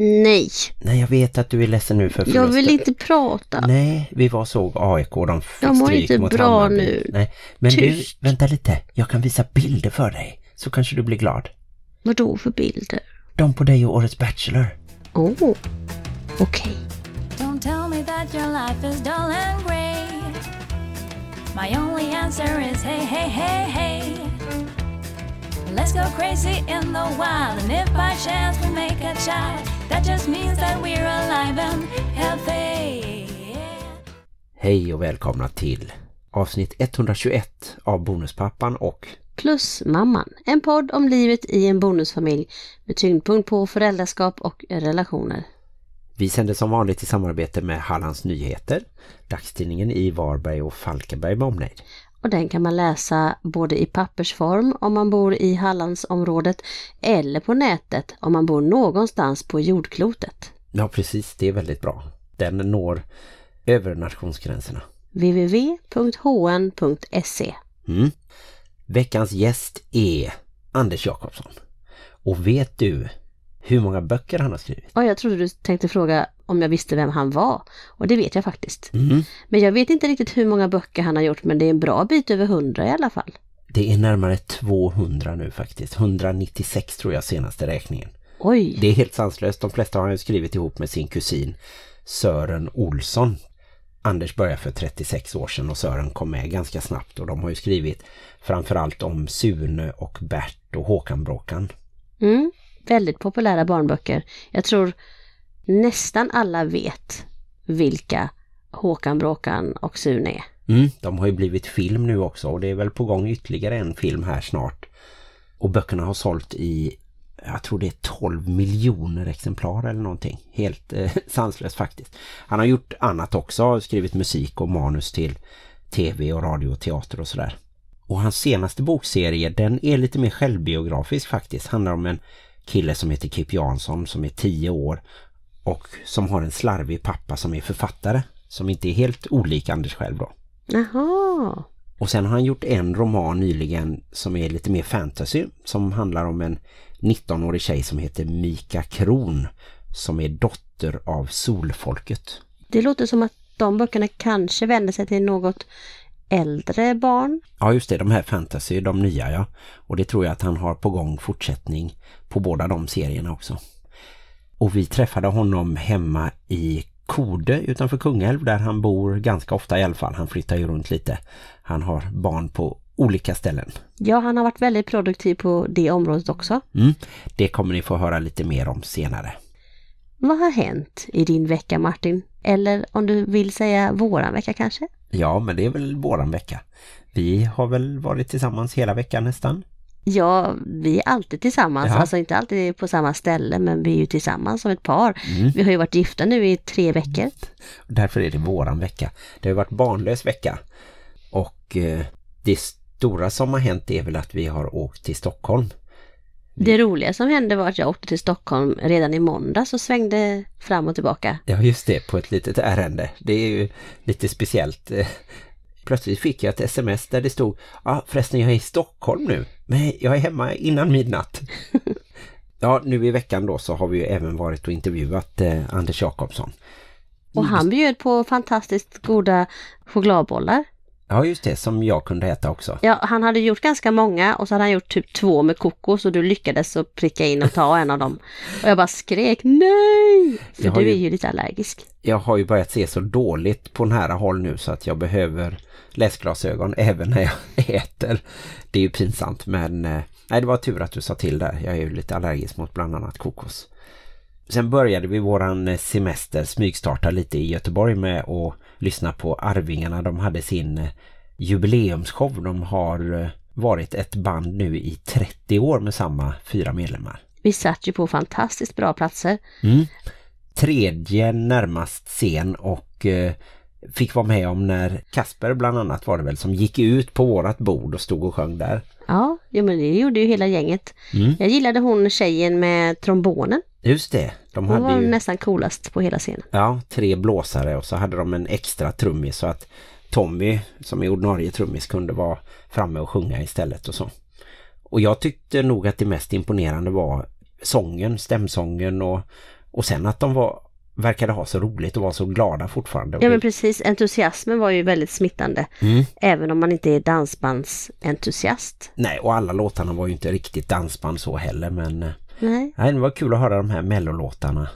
Nej. Nej, jag vet att du är ledsen nu för förlusten. Jag vill inte prata. Nej, vi var såg AIK, de fick stryk mot Hammarby. Nu. Nej, men tyst. Du, vänta lite. Jag kan visa bilder för dig, så kanske du blir glad. Vad då för bilder? De på dig och årets Bachelor. Åh, oh, okej. Don't tell me that your life is dull and grey. My only answer is hey, hey, hey, hey. Let's go crazy in the wild. And if by chance we make a child, that just means that we're alive and healthy. Yeah. Hej och välkomna till avsnitt 121 av Bonuspappan och Plus Mamman. En podd om livet i en bonusfamilj med tyngdpunkt på föräldraskap och relationer. Vi sänder som vanligt i samarbete med Hallands Nyheter, dagstidningen i Varberg och Falkenberg med omnejd. Och den kan man läsa både i pappersform om man bor i Hallandsområdet eller på nätet om man bor någonstans på jordklotet. Ja precis, det är väldigt bra. Den når över nationsgränserna. www.hn.se. Veckans gäst är Anders Jakobsson. Och vet du hur många böcker han har skrivit? Ja, jag trodde du tänkte fråga om jag visste vem han var. Och det vet jag faktiskt. Mm. Men jag vet inte riktigt hur många böcker han har gjort, men det är en bra bit över 100 i alla fall. Det är närmare 200 nu faktiskt. 196 tror jag senaste räkningen. Oj! Det är helt sanslöst. De flesta har han ju skrivit ihop med sin kusin Sören Olsson. Anders började för 36 år sedan och Sören kom med ganska snabbt. Och de har ju skrivit framförallt om Sune och Bert och Håkan Bråkan. Mm. Väldigt populära barnböcker. Jag tror nästan alla vet vilka Håkan Bråkan och Sune är. Mm, de har ju blivit film nu också och det är väl på gång ytterligare en film här snart. Och böckerna har sålt i, jag tror det är 12 miljoner exemplar eller någonting. Helt sanslöst faktiskt. Han har gjort annat också, skrivit musik och manus till tv och radio och teater och sådär. Och hans senaste bokserie, den är lite mer självbiografisk faktiskt. Handlar om en kille som heter Kip Jansson som är 10 år och som har en slarvig pappa som är författare som inte är helt olik Anders själv då. Jaha. Och sen har han gjort en roman nyligen som är lite mer fantasy som handlar om en 19-årig tjej som heter Mika Kron som är dotter av solfolket. Det låter som att de böckerna kanske vänder sig till något äldre barn. Ja just det, de här fantasy, de nya ja. Och det tror jag att han har på gång fortsättning på båda de serierna också. Och vi träffade honom hemma i Kode utanför Kungälv där han bor ganska ofta i alla fall. Han flyttar ju runt lite. Han har barn på olika ställen. Ja, han har varit väldigt produktiv på det området också. Mm, det kommer ni få höra lite mer om senare. Vad har hänt i din vecka Martin? Eller om du vill säga våran vecka kanske? Ja, men det är väl våran vecka. Vi har väl varit tillsammans hela veckan nästan? Ja, vi är alltid tillsammans. Jaha. Alltså inte alltid på samma ställe, men vi är ju tillsammans som ett par. Mm. Vi har ju varit gifta nu i 3 veckor. Därför är det våran vecka. Det har varit barnlös vecka. Och det stora som har hänt är väl att vi har åkt till Stockholm. Det roliga som hände var att jag åkte till Stockholm redan i måndag så svängde fram och tillbaka. Ja just det, på ett litet ärende. Det är ju lite speciellt. Plötsligt fick jag ett sms där det stod förresten jag är i Stockholm nu, men jag är hemma innan midnatt. Ja, nu i veckan då så har vi ju även varit och intervjuat Anders Jakobsson. Och han bjöd på fantastiskt goda chokladbollar. Ja just det, som jag kunde äta också. Ja, han hade gjort ganska många och så hade han gjort typ 2 med kokos och du lyckades så pricka in och ta en av dem. Och jag bara skrek, nej! För du är ju lite allergisk. Jag har ju börjat se så dåligt på nära håll nu så att jag behöver läsglasögon även när jag äter. Det är ju pinsamt, men nej, det var tur att du sa till där. Jag är ju lite allergisk mot bland annat kokos. Sen började vi våran semester smygstarta lite i Göteborg med att lyssna på Arvingarna. De hade sin jubileumsshow. De har varit ett band nu i 30 år med samma 4 medlemmar. Vi satt ju på fantastiskt bra platser. Mm. 3:e närmast scen och fick vara med om när Kasper bland annat var det väl som gick ut på vårat bord och stod och sjöng där. Ja, men det gjorde ju hela gänget. Mm. Jag gillade hon tjejen med trombonen. Just det. Hon var ju nästan coolast på hela scenen. Ja, 3 blåsare och så hade de en extra trummis så att Tommy som är ordinarie trummis kunde vara framme och sjunga istället och så. Och jag tyckte nog att det mest imponerande var sången, stämsången och Och sen att de verkade ha så roligt och var så glada fortfarande. Ja men precis, entusiasmen var ju väldigt smittande. Mm. Även om man inte är dansbandsentusiast. Nej, och alla låtarna var ju inte riktigt dansband så heller. Men nej, det var kul att höra de här mellolåtarna.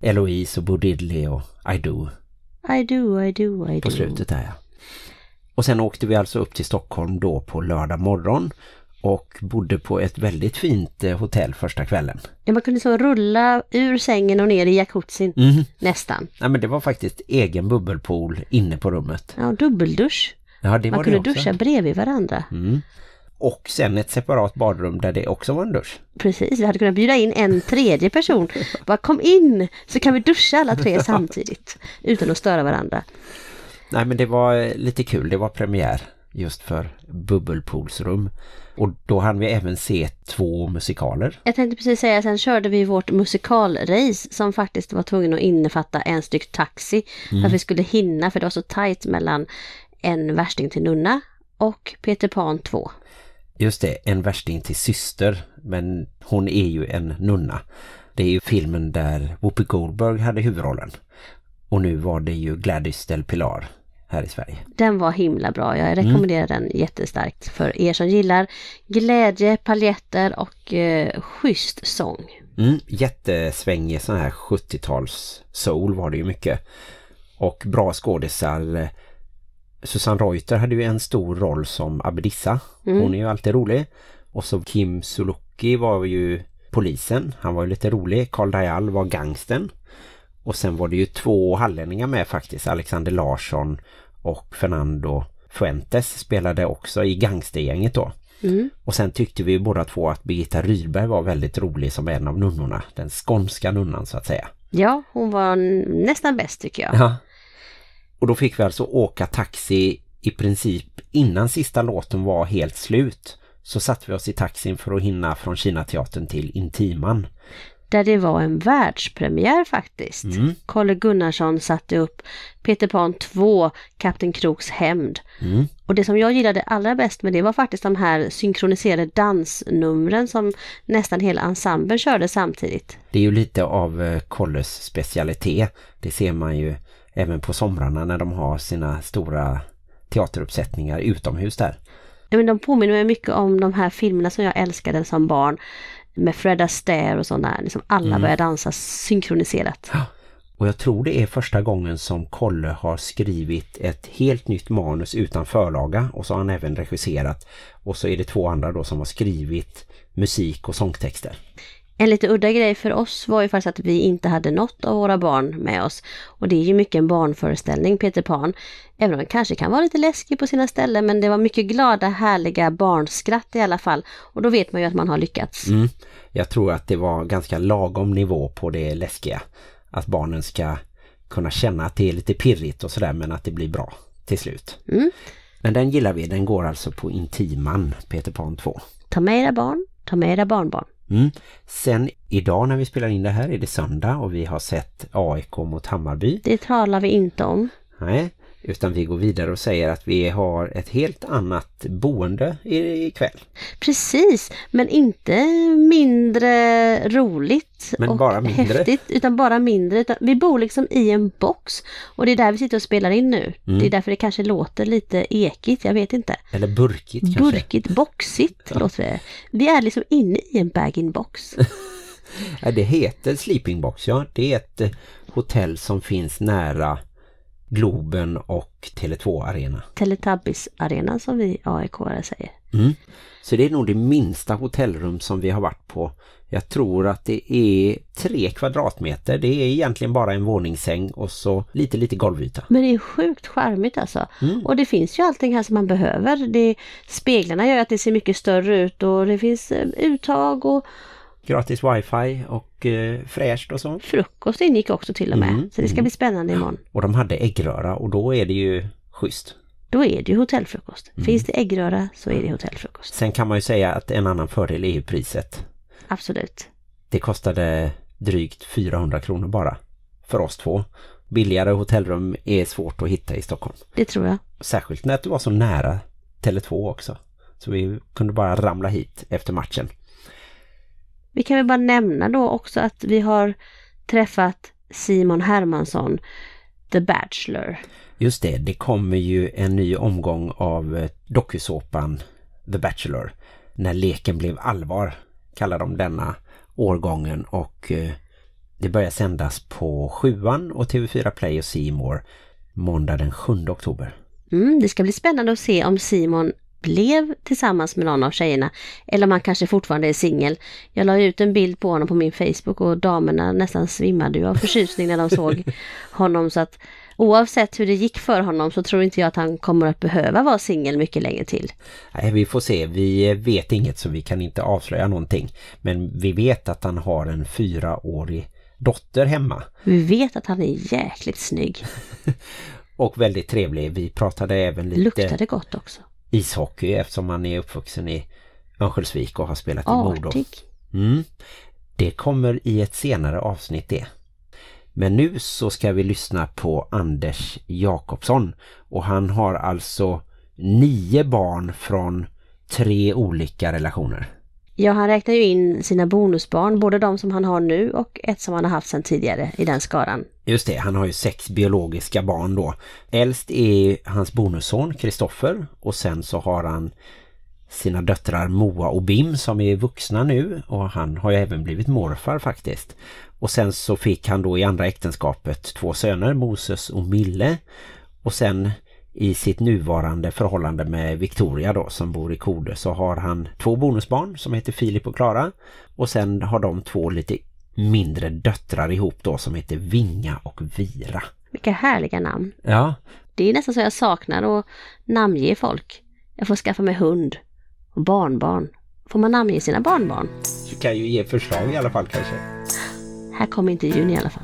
Eloise och Bo Diddley och I Do. I Do, I Do, I Do. På slutet där, ja. Och sen åkte vi alltså upp till Stockholm då på lördag morgon. Och bodde på ett väldigt fint hotell första kvällen. Ja, man kunde så rulla ur sängen och ner i jacuzzin nästan. Ja, men det var faktiskt egen bubbelpool inne på rummet. Ja, dubbeldusch. Ja, det man var kunde det också. Duscha bredvid varandra. Mm. Och sen ett separat badrum där det också var en dusch. Precis, vi hade kunnat bjuda in en tredje person. Bara kom in så kan vi duscha alla tre samtidigt utan att störa varandra. Nej, men det var lite kul. Det var premiär just för bubbelpoolsrum. Och då hann vi även se 2 musikaler. Jag tänkte precis säga, sen körde vi vårt musikalrace som faktiskt var tvungen att innefatta en styck taxi. För att vi skulle hinna, för det var så tajt mellan En värsting till nunna och Peter Pan 2. Just det, En värsting till syster, men hon är ju en nunna. Det är ju filmen där Whoopi Goldberg hade huvudrollen. Och nu var det ju Gladys del Pilar här i Sverige. Den var himla bra. Jag rekommenderar den jättestarkt för er som gillar glädje, paljetter och schysst sång. Jättesvängig sån här 70-tals soul var det ju mycket. Och bra skådisar. Susanne Reuter hade ju en stor roll som Abedissa. Hon är ju alltid rolig. Och så Kim Sulocki var ju polisen. Han var ju lite rolig. Karl Dajal var gangsten. Och sen var det ju 2 hallänningar med faktiskt. Alexander Larsson och Fernando Fuentes spelade också i gangstergänget då. Och sen tyckte vi båda två att Birgitta Rydberg var väldigt rolig som en av nunnorna. Den skånska nunnan så att säga. Ja, hon var nästan bäst tycker jag. Ja. Och då fick vi alltså åka taxi i princip innan sista låten var helt slut. Så satt vi oss i taxin för att hinna från Kinateatern till Intiman. Där det var en världspremiär faktiskt. Kalle Gunnarsson satte upp Peter Pan 2, Kapten Kroks hämnd. Och det som jag gillade allra bäst med det var faktiskt de här synkroniserade dansnumren som nästan hela ensemblen körde samtidigt. Det är ju lite av Kolles specialitet. Det ser man ju även på somrarna när de har sina stora teateruppsättningar utomhus där. Men de påminner mig mycket om de här filmerna som jag älskade som barn. Med Fred Astaire och sådana. Liksom alla börjar dansa synkroniserat. Ja. Och jag tror det är första gången som Kolle har skrivit ett helt nytt manus utan förlaga. Och så har han även regisserat. Och så är det 2 andra då som har skrivit musik och sångtexter. En lite udda grej för oss var ju faktiskt att vi inte hade något av våra barn med oss. Och det är ju mycket en barnföreställning, Peter Pan. Även om den kanske kan vara lite läskig på sina ställen. Men det var mycket glada, härliga barnskratt i alla fall. Och då vet man ju att man har lyckats. Jag tror att det var ganska lagom nivå på det läskiga. Att barnen ska kunna känna att det är lite pirrigt och sådär. Men att det blir bra till slut. Men den gillar vi. Den går alltså på Intiman, Peter Pan 2. Ta med era barn, ta med era barnbarn. Sen idag när vi spelar in det här är det söndag och vi har sett AIK mot Hammarby. Det talar vi inte om. Nej, utan vi går vidare och säger att vi har ett helt annat boende ikväll. Precis, men inte mindre roligt men och bara mindre. Häftigt, utan bara mindre. Vi bor liksom i en box och det är där vi sitter och spelar in nu. Det är därför det kanske låter lite ekigt, jag vet inte. Eller burkigt kanske. Burkigt, boxigt låter det. Vi är liksom inne i en bag-in-box. Det heter Sleeping Box, ja. Det är ett hotell som finns nära Globen och Tele2-arena. Teletubbies-arena som vi AIK-are säger. Så det är nog det minsta hotellrum som vi har varit på. Jag tror att det är 3 kvadratmeter. Det är egentligen bara en våningssäng och så lite golvyta. Men det är sjukt charmigt alltså. Och det finns ju allting här som man behöver. Speglarna gör att det ser mycket större ut och det finns uttag och gratis wifi och fräscht och så. Frukost ingick också till och med. Så det ska bli spännande imorgon. Och de hade äggröra och då är det ju schysst. Då är det ju hotellfrukost. Finns det äggröra så är det hotellfrukost. Sen kan man ju säga att en annan fördel är ju priset. Absolut. Det kostade drygt 400 kronor bara för oss 2. Billigare hotellrum är svårt att hitta i Stockholm. Det tror jag. Särskilt när det var så nära Tele2 också. Så vi kunde bara ramla hit efter matchen. Vi kan väl bara nämna då också att vi har träffat Simon Hermansson, The Bachelor. Just det, det kommer ju en ny omgång av dokusåpan The Bachelor. När leken blev allvar kallar de denna årgången, och det börjar sändas på 7:an och TV4 Play och C More måndag den 7 oktober. Det ska bli spännande att se om Simon blev tillsammans med någon av tjejerna eller om han kanske fortfarande är singel. Jag la ut en bild på honom på min Facebook och damerna nästan svimmade ju av förtjusning när de såg honom, så att oavsett hur det gick för honom så tror inte jag att han kommer att behöva vara singel mycket längre till. Nej, vi får se. Vi vet inget så vi kan inte avslöja någonting. Men vi vet att han har en 4-årig dotter hemma. Vi vet att han är jäkligt snygg. Och väldigt trevlig. Vi pratade även lite... Luktade gott också. Ishockey, eftersom han är uppvuxen i Örnsköldsvik och har spelat i Modo. Det kommer i ett senare avsnitt det. Men nu så ska vi lyssna på Anders Jakobsson, och han har alltså 9 barn från 3 olika relationer. Ja, han räknar ju in sina bonusbarn, både de som han har nu och ett som han har haft sedan tidigare i den skaran. Just det, han har ju 6 biologiska barn då. Äldst är hans bonusson Kristoffer, och sen så har han sina döttrar Moa och Bim som är vuxna nu, och han har ju även blivit morfar faktiskt. Och sen så fick han då i andra äktenskapet 2 söner, Moses och Mille. Och sen i sitt nuvarande förhållande med Victoria då, som bor i Kode, så har han 2 bonusbarn som heter Filip och Klara. Och sen har de 2 lite mindre döttrar ihop då som heter Vinga och Vira. Vilka härliga namn. Ja. Det är nästan så jag saknar att namnge folk. Jag får skaffa mig hund och barnbarn. Får man namnge sina barnbarn? Du kan ju ge förslag i alla fall kanske. Här kommer intervjun i alla fall.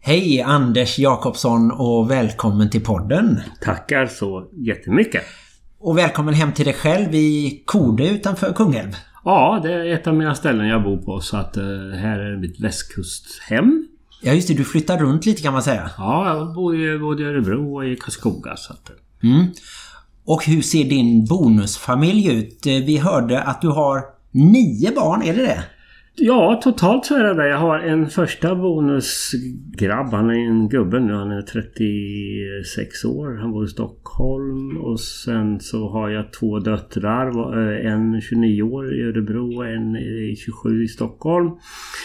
Hej Anders Jakobsson och välkommen till podden. Tackar så jättemycket. Och välkommen hem till dig själv i Kode utanför Kungälv. Ja, det är ett av mina ställen jag bor på, så att här är mitt västkusthem. Ja just det, du flyttar runt lite kan man säga. Ja, jag bor ju både i Örebro och i Karlskoga. Så att... Och hur ser din bonusfamilj ut? Vi hörde att du har 9 barn, är det? Ja, totalt så är det. Jag har en första bonusgrabb, han är en gubbe nu, han är 36 år, han bor i Stockholm, och sen så har jag 2 döttrar, en 29 år i Örebro och en 27 i Stockholm.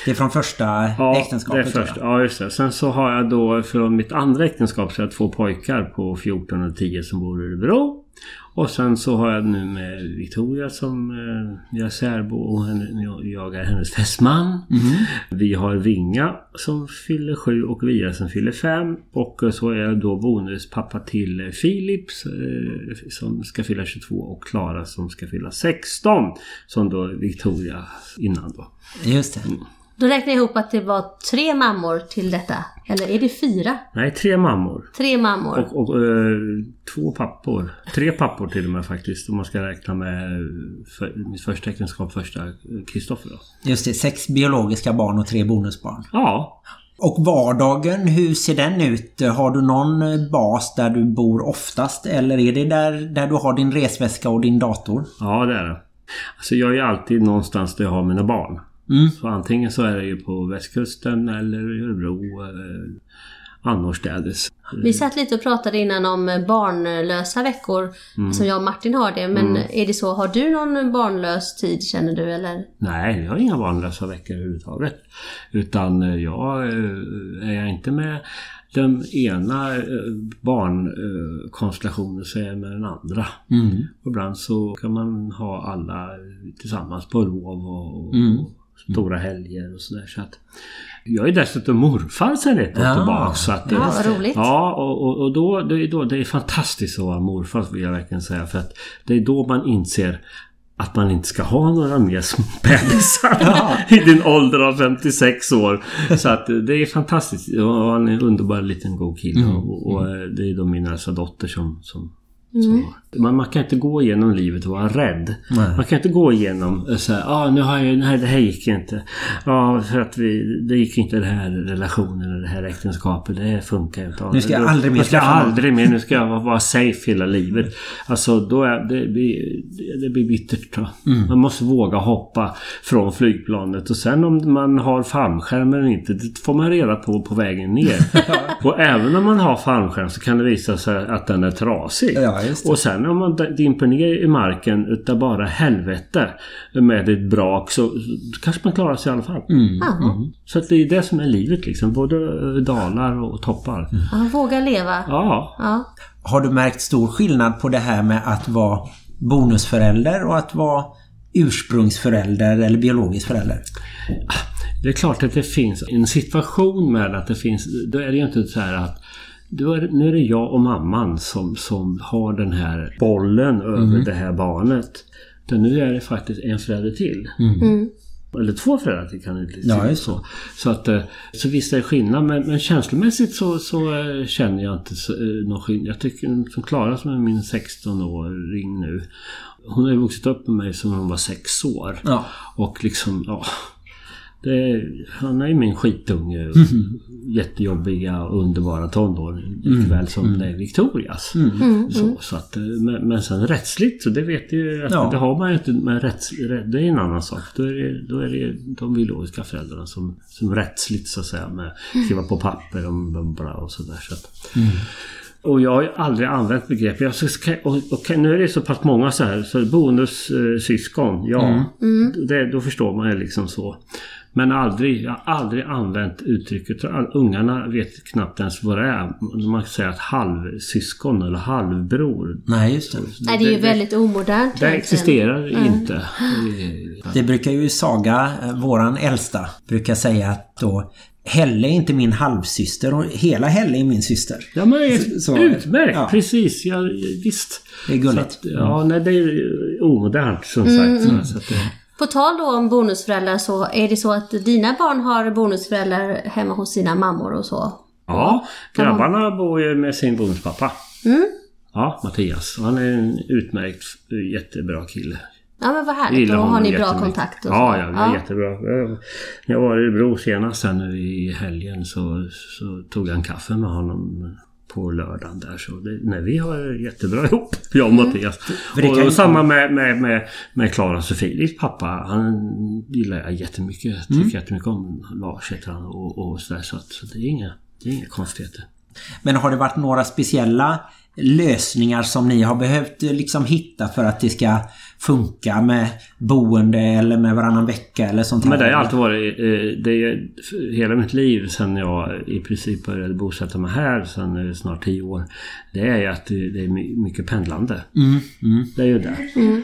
Det är från första äktenskapet? Det är första, ja just det. Sen så har jag då från mitt andra äktenskap så jag har 2 pojkar på 14 och 10 som bor i Örebro. Och sen så har jag nu med Victoria som jag särbo, och jag är hennes fästman. Vi har Vinga som fyller 7 och Vira som fyller 5. Och så är jag då bonuspappa till Filip som ska fylla 22 och Klara som ska fylla 16. Som då Victoria innan då. Just det. Då räknar jag ihop att det var 3 mammor till detta. Eller är det 4? Nej, 3 mammor. 3 mammor. Och 2 pappor. 3 pappor till och med faktiskt. Om man ska räkna med mitt första äktenskap, första Kristoffer då. Just det, 6 biologiska barn och 3 bonusbarn. Ja. Och vardagen, hur ser den ut? Har du någon bas där du bor oftast? Eller är det där du har din resväska och din dator? Ja, det är det. Alltså jag är alltid någonstans där jag har mina barn. Så antingen så är det ju på västkusten eller i Örebro eller annorstädes. Vi satt lite och pratade innan om barnlösa veckor som jag och Martin har det, men är det så, har du någon barnlös tid känner du eller? Nej, jag har inga barnlösa veckor överhuvudtaget, utan jag är inte med den ena barnkonstellationen så är jag med den andra. Och ibland så kan man ha alla tillsammans på lov och stora helger och sådär. Så att jag är dessutom morfar sen ett år tillbaka. Så att, vad roligt. Ja, och då det är fantastiskt att vara morfar vill jag verkligen säga, för att det är då man inser att man inte ska ha några mer småbebisar i din ålder av 56 år. Så att det är fantastiskt. Han är en underbar liten god kille. Och det är då min äldsta dotter som Så, man kan inte gå igenom livet och vara rädd. Nej. Man kan inte gå igenom så här, det här gick inte. För att det gick inte den här relationen och det här äktenskapet, det funkar inte. Nu ska jag aldrig mer. Nu ska jag vara safe hela livet. Alltså då det blir bittert. Man måste våga hoppa från flygplanet, och sen om man har fallskärm eller inte, det får man reda på vägen ner. Och även om man har fallskärm så kan det visa sig att den är trasig. Ja. Och sen om man dimper ner i marken utan bara helvete med ett brak, så kanske man klarar sig i alla fall. Så att det är det som är livet liksom, både dalar och toppar. Man vågar leva. Ja. Har du märkt stor skillnad på det här med att vara bonusförälder och att vara ursprungsförälder eller biologisk förälder? Det är klart att det finns en situation med att det finns, då är det ju inte så här att nu är det jag och mamman som har den här bollen över det här barnet. Utan nu är det faktiskt en förälder till. Eller två föräldrar till kan det inte se så. Så visst är det skillnad, men känslomässigt så känner jag inte någon skillnad. Jag tycker som Klara, som är min 16-åring nu, hon har ju vuxit upp med mig som hon var 6 år. Ja. Och liksom, han är ju min skitunge, jättejobbiga och underbara tonåring, likväl som det är Victorias. Så att, men sen rättsligt, så det vet ju att det har man ju inte, men det är en annan sak. Då är det de biologiska föräldrarna som rättsligt så att säga, med skriva på papper om bra och sådär. Så att, och jag har ju aldrig använt begrepp. Nu är det så pass många så här, så bonussyskon, då förstår man ju liksom så. Men jag har aldrig använt uttrycket. Ungarna vet knappt ens vad det är. Man kan säga att halvsyskon eller halvbror. Nej, just det. Det är ju väldigt omodernt. Det existerar inte. Det brukar ju Saga, våran äldsta, brukar säga att då Helle är inte min halvsyster och hela Helle är min syster. Ja, men så, utmärkt, precis. Ja, visst. Det är gulligt. Att, det är omodernt som sagt. Så att, på tal då om bonusföräldrar, så är det så att dina barn har bonusföräldrar hemma hos sina mammor och så? Ja, grabbarna bor ju med sin bonuspappa. Ja, Mattias. Han är en utmärkt, jättebra kille. Ja, men vad härligt. Då har ni bra kontakt. Och så. Ja, det är jättebra. Jag var i Örebro senast nu i helgen, så tog jag en kaffe med honom på lördagen där. Så vi har jättebra ihop, jag och Mattias. Och samma med Klara och Filip. Pappa, han gillar jag jättemycket. Jag tycker jättemycket om Lars och sådär. Så det är inga konstigheter. Men har det varit några speciella lösningar som ni har behövt liksom hitta för att det ska funka med boende eller med varannan vecka eller sånt? Men det har alltid varit hela mitt liv sedan jag i princip började bosätta mig här sedan snart 10 år. Det är ju att det är mycket pendlande. Det är ju det.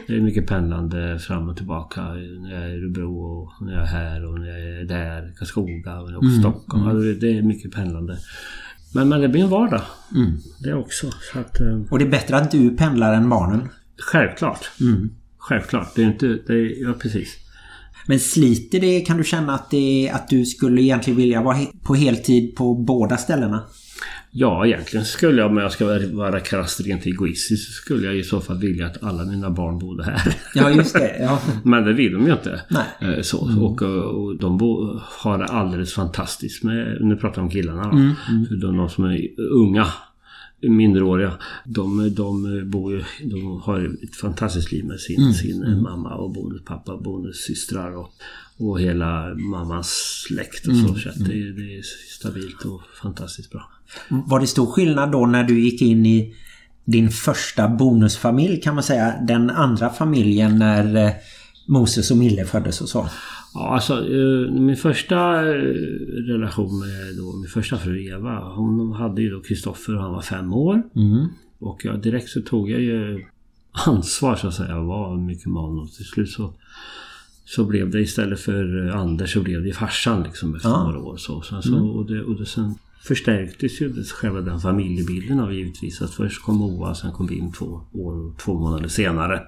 Det är mycket pendlande fram och tillbaka, när jag är i Örebro och när jag är här och när jag är där, Karlskoga och Stockholm. Det är mycket pendlande. Men det blir en vardag. Det också. Så att, och det är bättre att du pendlar än barnen? Självklart. Självklart. Det är inte, precis. Men sliter det? Kan du känna att du skulle egentligen vilja vara på heltid på båda ställena? Ja, egentligen skulle jag, om jag ska vara krasst rent egoistisk, så skulle jag i så fall vilja att alla mina barn bodde här. Ja, just det. Ja. Men det vill de ju inte. Nej. Så. Och de har det alldeles fantastiskt med, nu pratar jag om killarna, de som är unga, mindreåriga, de har ett fantastiskt liv med sin mamma och bonuspappa, bonussystrar och hela mammans släkt och så att det är stabilt och fantastiskt bra. Var det stor skillnad då när du gick in i din första bonusfamilj, kan man säga, den andra familjen när Moses och Mille föddes och så? Ja, alltså min första relation med min första fru Eva, hon hade ju då Kristoffer och han var 5 år. Och direkt så tog jag ju ansvar, så att säga. Jag var mycket man, och till slut så blev det, istället för Anders, så blev det farsan liksom efter några år. Sen förstärktes ju själva den familjebilden av, givetvis, att först kom Oa, sen kom Bim 2 år och 2 månader senare.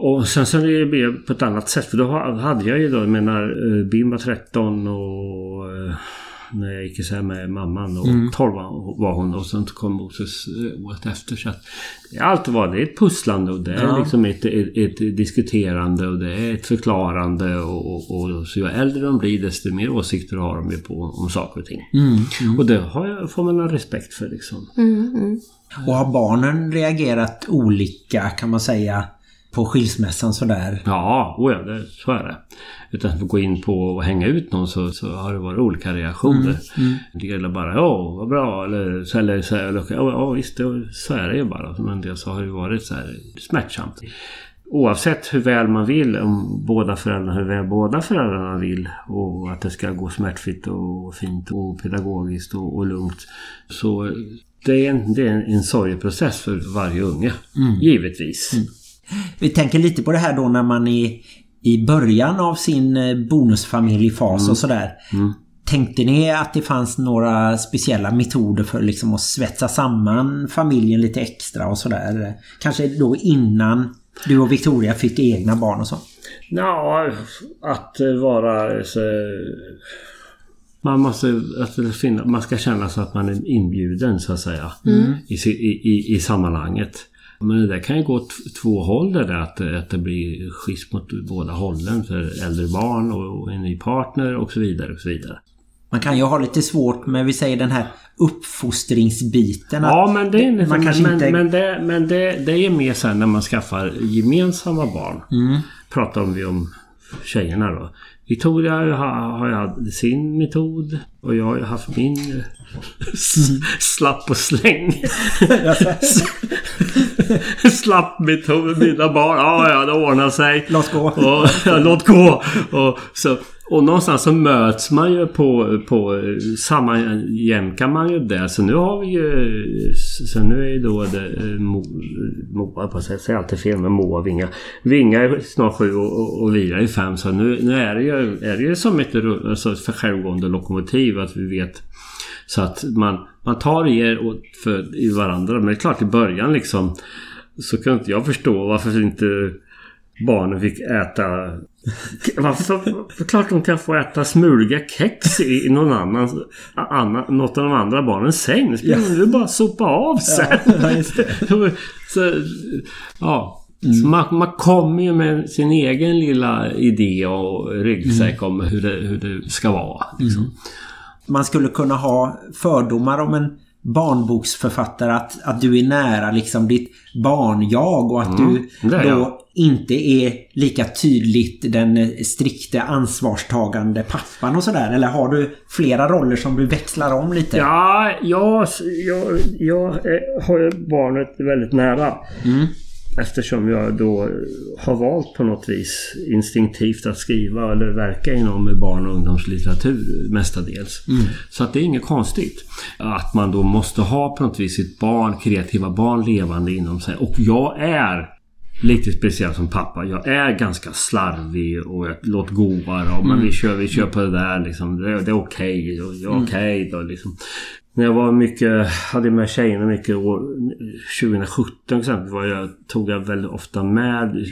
Och sen det blev på ett annat sätt, för då hade jag ju då, jag menar, Bim var 13 och när jag gick isär med mamman och 12 var hon och sen kom Moses året efter. Så att allt var det är ett pusslande och det är liksom ett diskuterande och det är ett förklarande och så ju äldre de blir desto mer åsikter har de ju på om saker och ting. Och det har jag, får man en respekt för liksom. Och har barnen reagerat olika kan man säga på skilsmässan sådär? Ja, det, så är det. Utan att gå in på och hänga ut någon så har det varit olika reaktioner. Det gäller bara, ja vad bra, eller så här, ja visst, så är det ju bara. Men det så har det varit så här smärtsamt. Oavsett hur väl man vill, om båda föräldrarna, hur väl båda föräldrarna vill och att det ska gå smärtfritt och fint och pedagogiskt och lugnt, så det är en sorgeprocess för varje unge, givetvis. Vi tänker lite på det här då när man är i början av sin bonusfamiljefas och sådär. Tänkte ni att det fanns några speciella metoder för liksom att svetsa samman familjen lite extra och sådär? Kanske då innan du och Victoria fick egna barn och så? Ja, att vara... Så... Man ska känna så att man är inbjuden så att säga i sammanhanget. Men det där kan ju gå två håll där att det blir schism mot båda hållen för äldre barn och en ny partner och så vidare och så vidare. Man kan ju ha lite svårt med, vi säger den här uppfostringsbiten. Ja, men det är mer sen när man skaffar gemensamma barn. Pratar vi om tjejerna då. Victoria har ju haft sin metod och jag har ju haft min slapp och släng slapp metod, mina barn, det ordnar sig, låt gå och, och någonstans så möts man ju på sammanjämkar man ju det. Så nu har vi ju... Så nu är ju då det... Jag säger alltid fel med Moa och Vinga. Vinga är snart 7 och Vira är 5. Så nu är det ju som ett självgående lokomotiv att vi vet... Så att man tar i varandra. Men det är klart i början liksom... Så kan inte jag förstå varför inte... Barnen fick äta... Klart de kan få äta smulga kex i någon annan, något av de andra barnens säng. Så kan du bara sopa av sen. Så man kommer ju med sin egen lilla idé och ryggsäck om hur det ska vara. Liksom. Man skulle kunna ha fördomar om en barnboksförfattare att du är nära liksom ditt barn-jag och att du då inte är lika tydligt den strikta ansvarstagande pappan och sådär, eller har du flera roller som du växlar om lite? Ja, jag har barnet väldigt nära eftersom jag då har valt på något vis instinktivt att skriva eller verka inom barn- och ungdomslitteratur mestadels. Så att det är inget konstigt att man då måste ha på något vis sitt barn, kreativa barn levande inom sig, och jag är lite speciellt som pappa. Jag är ganska slarvig och jag låter goa och men vi kör på det där liksom. Det är okej. Då liksom. När jag var mycket, hade med tjejerna mycket år 2017 exempelvis, tog jag väldigt ofta med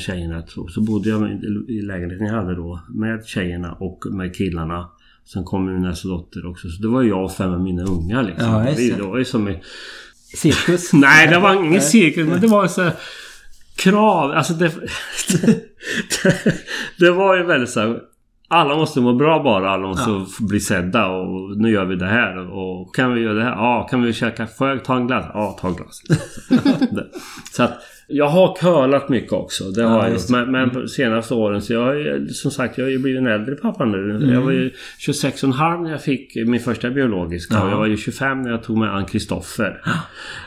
tjejerna. Så bodde jag i lägenheten jag hade då med tjejerna och med killarna. Sen kom mina dotter också. Så det var jag och 5 av mina unga liksom. Ja, det var ju som i cirkus? Nej, det var ingen cirkus, men det var så här krav, alltså det var ju väldigt så här, alla måste må bra bara, alla måste bli sedda och nu gör vi det här och kan vi göra det här? Ja, kan vi käka? Får jag ta en glass? Ja, ta en glass. Så att jag har curlat mycket också, det har jag gjort. Men på senaste åren, så jag har ju blivit en äldre pappa nu. Jag var ju 26,5 när jag fick min första biologiska. Jag var ju 25 när jag tog med an Kristoffer.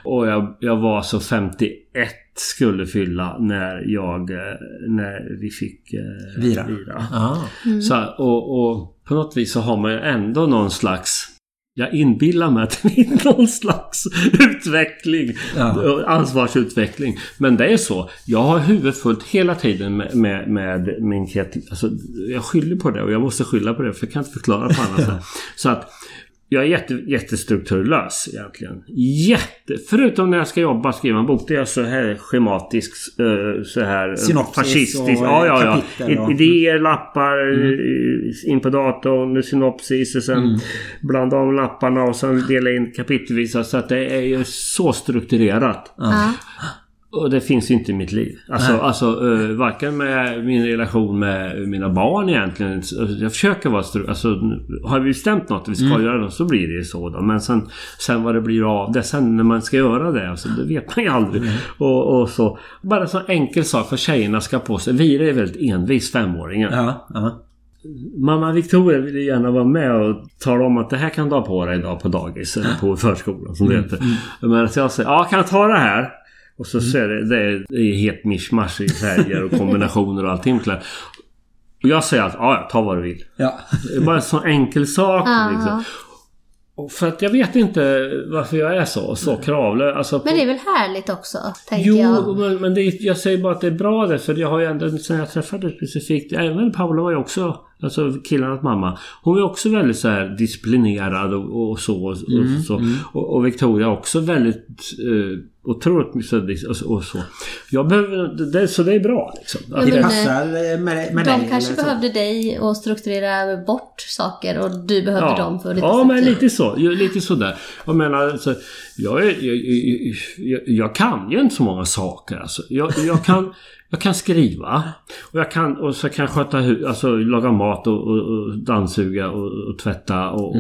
Och jag var så 51 skulle fylla när vi fick Vira. Så, och på något vis så har man ju ändå någon slags... Jag inbillar mig att det är någon slags utveckling, ansvarsutveckling. Men det är så, jag har huvudet fullt hela tiden med min kreativ. Alltså, jag skyller på det och jag måste skylla på det för jag kan inte förklara på annat sätt. Så att Jag är jättestrukturlös egentligen. Förutom när jag ska jobba och skriva en bok, det är så här schematisk, så här fascistisk. Ja. Idéer, lappar in på datorn, synopsis och sen blanda om lapparna och sen dela in kapitelvis, så att det är ju så strukturerat. Och det finns ju inte i mitt liv. Alltså, varken med min relation med mina barn egentligen. Jag försöker vara har vi bestämt något vi ska göra det, så blir det ju så då. Men sen vad det blir av det, sen när man ska göra det, alltså, det vet man ju aldrig. Och så. Bara en sån enkel sak för tjejerna ska på sig. Vira är väldigt envis, femåringen. Mamma Victoria vill gärna vara med och tala om att det här kan du ha på dig idag på dagis eller på förskolan som det heter. Men så jag säger, kan jag ta det här? Och så är det är helt mischmasch i färger och kombinationer och allting. Och jag säger att ta vad du vill. Det är bara en sån enkel sak. Liksom. Och för att jag vet inte varför jag är så kravlig. Alltså, men det är väl härligt också, tänker jag. Jo, men jag säger bara att det är bra det. För jag har ju ändå, sen jag träffade specifikt, även Paula var ju också, alltså killarnas mamma, hon var också väldigt så här disciplinerad och Victoria också väldigt så det är bra liksom. Det passar med de dig, kanske behövde så. Dig och strukturera bort saker, och du behövde dem för lite. Men lite så där. Jag menar, så jag kan ju inte så många saker, alltså. Jag kan skriva, och jag kan sköta laga mat och dammsuga och tvätta och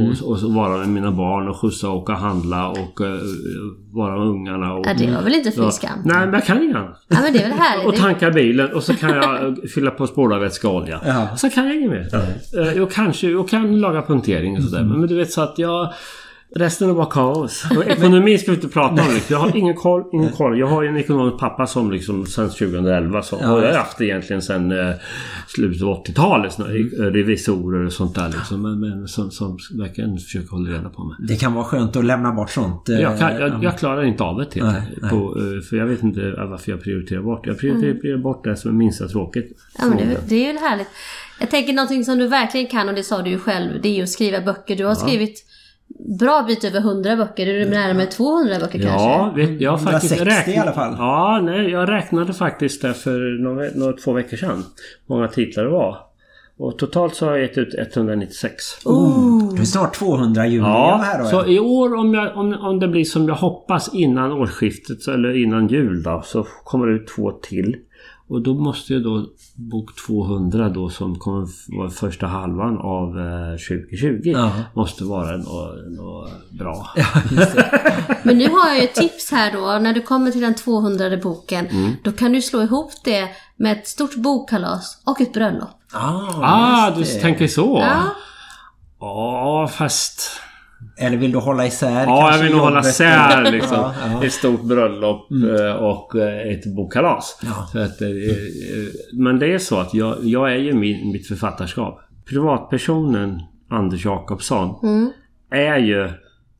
vara med mina barn och skjutsa och åka handla och vara med ungarna och det var väl inte friskant. Nej, men jag kan ju annat. Ja, men det är väl härligt. Och tanka bilen, och så kan jag fylla på spårvätska olja. Så kan jag inget mer. Jag kan laga punktering och sådär. Men du vet, så att jag resten är bara kaos. Och ekonomi ska vi inte prata om. Jag har ingen koll. Jag har ju en ekonomisk pappa som liksom sedan 2011 så har jag haft egentligen sedan slutet av 80-talet, revisorer och sånt där liksom, men som verkligen försöker hålla reda på mig. Det kan vara skönt att lämna bort sånt. Jag klarar inte av det för jag vet inte varför jag prioriterar bort. Jag prioriterar bort det som är minsta tråkigt. Ja, men det är ju härligt. Jag tänker någonting som du verkligen kan, och det sa du ju själv, det är ju att skriva böcker. Du har skrivit bra bit över 100 böcker. Är du närmare 200 böcker kanske? Jag faktiskt 160 i alla fall. Jag räknade faktiskt där för några 2 veckor sedan. Många titlar det var. Och totalt så har jag gett ut 196. Det är snart 200 juli här då. Så i år, om det blir som jag hoppas innan årsskiftet eller innan jul då, så kommer det ut 2 till. Och då måste jag då bok 200 då, som kommer vara första halvan av 2020, måste vara något bra. Men nu har jag ju tips här då. När du kommer till den 200:e boken, då kan du slå ihop det med ett stort bokkalas och ett bröllop. Du tänker så. Fast... Eller vill du hålla isär? Jag vill nog hålla isär liksom. Ett stort bröllop och ett bokkalas. Så att, men det är så att jag är ju mitt författarskap. Privatpersonen Anders Jakobsson är ju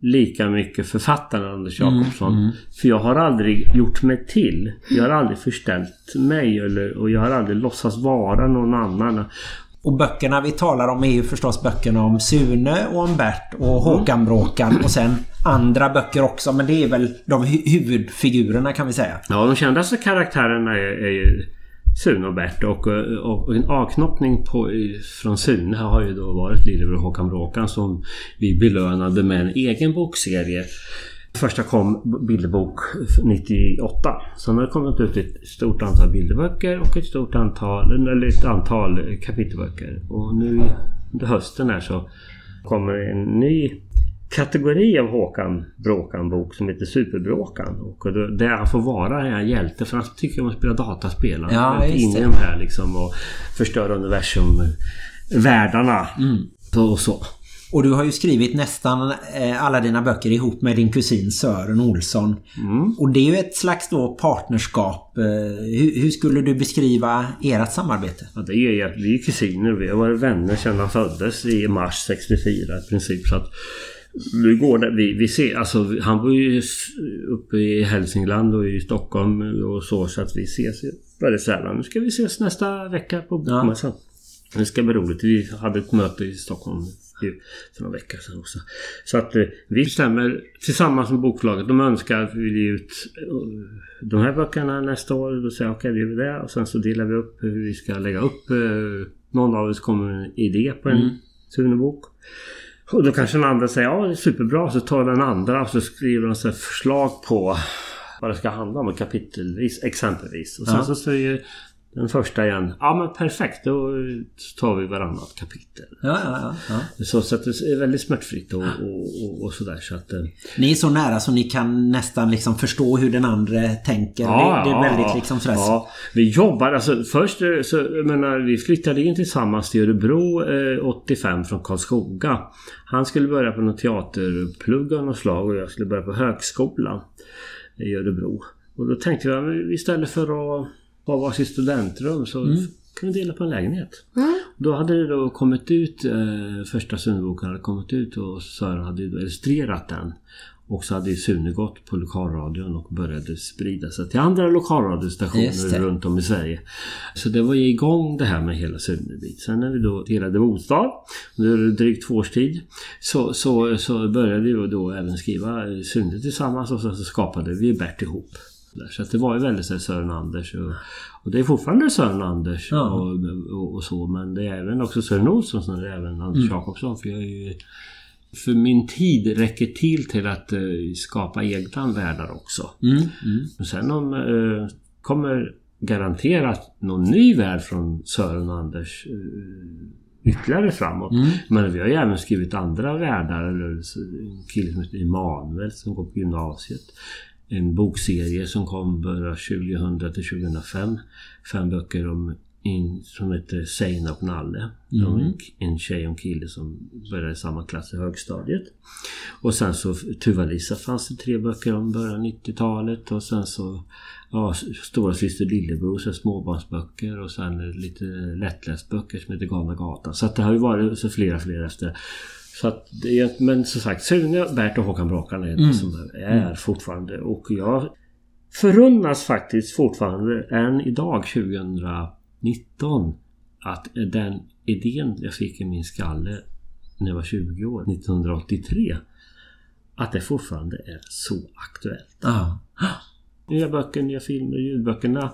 lika mycket författaren Anders Jakobsson. För jag har aldrig gjort mig till. Jag har aldrig förställt mig och jag har aldrig låtsats vara någon annan. Och böckerna vi talar om är ju förstås böckerna om Sune och om Bert och Håkan Bråkan, och sen andra böcker också, men det är väl de huvudfigurerna kan vi säga. Ja, de kändaste karaktärerna är ju Sune och Bert, och en avknoppning från Sune har ju då varit lillebror Håkan Bråkan, som vi belönade med en egen bokserie. Första kom bilderbok 98. Sen har det kommit ut ett stort antal bilderböcker och ett antal kapitelböcker. Och nu under hösten här så kommer en ny kategori av Håkan Bråkan-bok som heter Superbråkan. Och där han får vara en hjälte, för han tycker om att spela dataspel. Han är inne i de här liksom och förstör universumvärldarna och så. Och du har ju skrivit nästan alla dina böcker ihop med din kusin Sören Olsson. Och det är ju ett slags då partnerskap. Hur skulle du beskriva ert samarbete? Vi är kusiner, vi har varit vänner sedan han föddes i mars 64 i princip. Så att nu går det, vi ser, alltså, han bor ju uppe i Hälsingland och i Stockholm och så att vi ses väldigt sällan. Nu ska vi ses nästa vecka på bokmässan. Det ska bli roligt. Vi hade ett möte i Stockholm för några veckor sedan också. Så att vi stämmer tillsammans med bokförlaget. De önskar att vi vill ut de här böckerna nästa år. Då säger jag, okej, det gör vi det. Och sen så delar vi upp hur vi ska lägga upp. Någon av oss kommer med en idé på en Sune-bok. Och då kanske den andra säger, ja, det är superbra. Så tar den andra och så skriver de så här förslag på vad det ska handla om kapitelvis, exempelvis. Och sen så säger den första igen, ja men perfekt, då tar vi varannat kapitel. Ja. Så att det är väldigt smärtfritt och sådär. Så att, ni är så nära så ni kan nästan liksom förstå hur den andra tänker. Det är väldigt liksom stress. Ja, vi jobbar, alltså först så, jag menar, vi flyttade in tillsammans till Örebro 85 från Karlskoga. Han skulle börja på någon teaterplugg av något slag och jag skulle börja på högskolan i Örebro. Och då tänkte jag, istället för att på varsitt studentrum så kan vi dela på en lägenhet. Då hade det då kommit ut, första Suneboken hade kommit ut och Sören hade ju illustrerat den. Och så hade ju Sune gått på lokalradion och började sprida sig till andra lokalradiostationer runt om i Sverige. Så det var ju igång det här med hela Sunebit. Sen när vi då delade bostad, under drygt 2 års tid, så började vi då även skriva Sune tillsammans och så skapade vi Bert ihop. Så att det var ju väldigt så Sören Anders och det är fortfarande Sören Anders och så, men det är även också Sören Olsson och det är även Anders Jakobsson, för jag är ju, för min tid räcker till att skapa egna världar också. Och sen om kommer garanterat någon ny värld från Sören Anders ytterligare framåt. Men vi har ju även skrivit andra världar, eller en kille som heter Emanuel som går på gymnasiet. En bokserie som kom bara 2000-2005. 5 böcker som heter Seina och Nalle. En tjej och en kille som började i samma klass i högstadiet. Och sen så Tuvalisa fanns det 3 böcker om början 90-talet. Och sen så Stora syster Lillebror, så småbarnsböcker. Och sen lite lättläst böcker som heter Galna Gatan. Så att det har ju varit så flera efter. Så att det är, men som sagt, Sune, Bert och Håkan Bråkan är det som är fortfarande. Och jag förunnas faktiskt fortfarande än idag 2019 att den idén jag fick i min skalle när jag var 20 år, 1983, att det fortfarande är så aktuellt. Nya böcker, nya filmer, ljudböckerna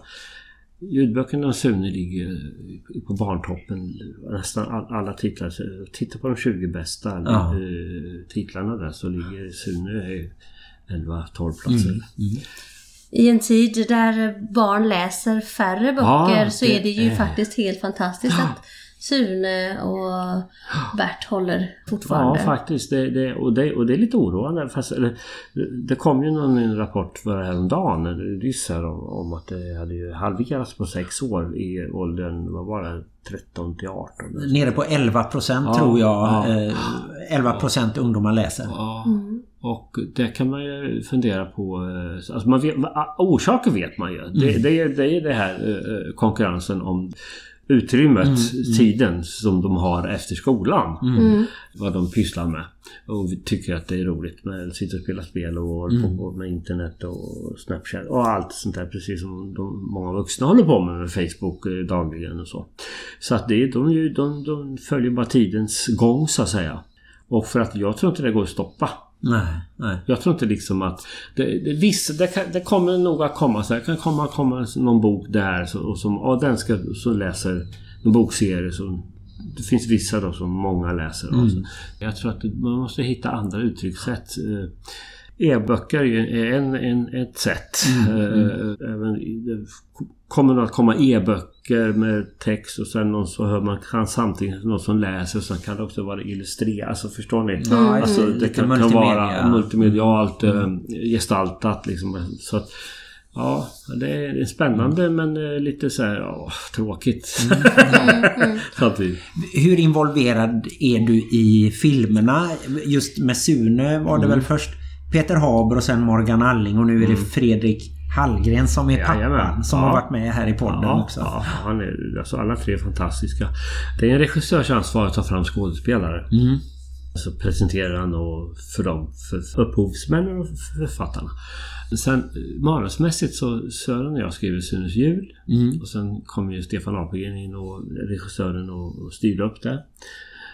och Sune ligger på barntoppen, nästan alla titlar. Titta på de 20 bästa titlarna där, så ligger Sune 11-12 platser. I en tid där barn läser färre böcker så är det ju faktiskt helt fantastiskt att Sune och Bert håller fortfarande. Ja, faktiskt. Det är lite oroande. Fast, det kom ju någon rapport för häromdagen om att det hade ju halverats på 6 år i åldern, vad var det, 13 till 18. Nere på 11% tror jag. 11% ungdomar läser. Och det kan man ju fundera på. Alltså orsaker vet man ju. Det är det här konkurrensen om utrymmet, tiden som de har efter skolan, vad de pysslar med och vi tycker att det är roligt med att sitta och spela spel och på med internet och Snapchat och allt sånt där, precis som många vuxna håller på med Facebook dagligen och så att de följer bara tidens gång, så att säga. Och för att jag tror inte det går att stoppa. Nej. Jag tror inte liksom att det kommer nog att komma så här, kan komma någon bok där så läser en bokserie, så det finns vissa då som många läser också. Jag tror att man måste hitta andra uttryckssätt. E-böcker är ett sätt. Även kommer det att komma e-böcker med text och sen någon, så hör man kan samtidigt någon som läser, och sen kan det också vara illustrerat, alltså förstår ni? Alltså, det kan vara multimedialt gestaltat liksom. Så att, ja, det är spännande men lite så här tråkigt. Hur involverad är du i filmerna? Just med Sune var det väl först Peter Haber och sen Morgan Alling, och nu är det Fredrik Hallgren som är pappan som har varit med här i podden också. Ja, han är, alltså alla 3 fantastiska. Det är en regissörsansvar att ta fram skådespelare. så presenterar han och för dem, för upphovsmännen och för författarna. Sen manusmässigt så Sören och jag skriver Sunes jul och sen kom ju Stefan Apelgren in och regissören och styrde upp det.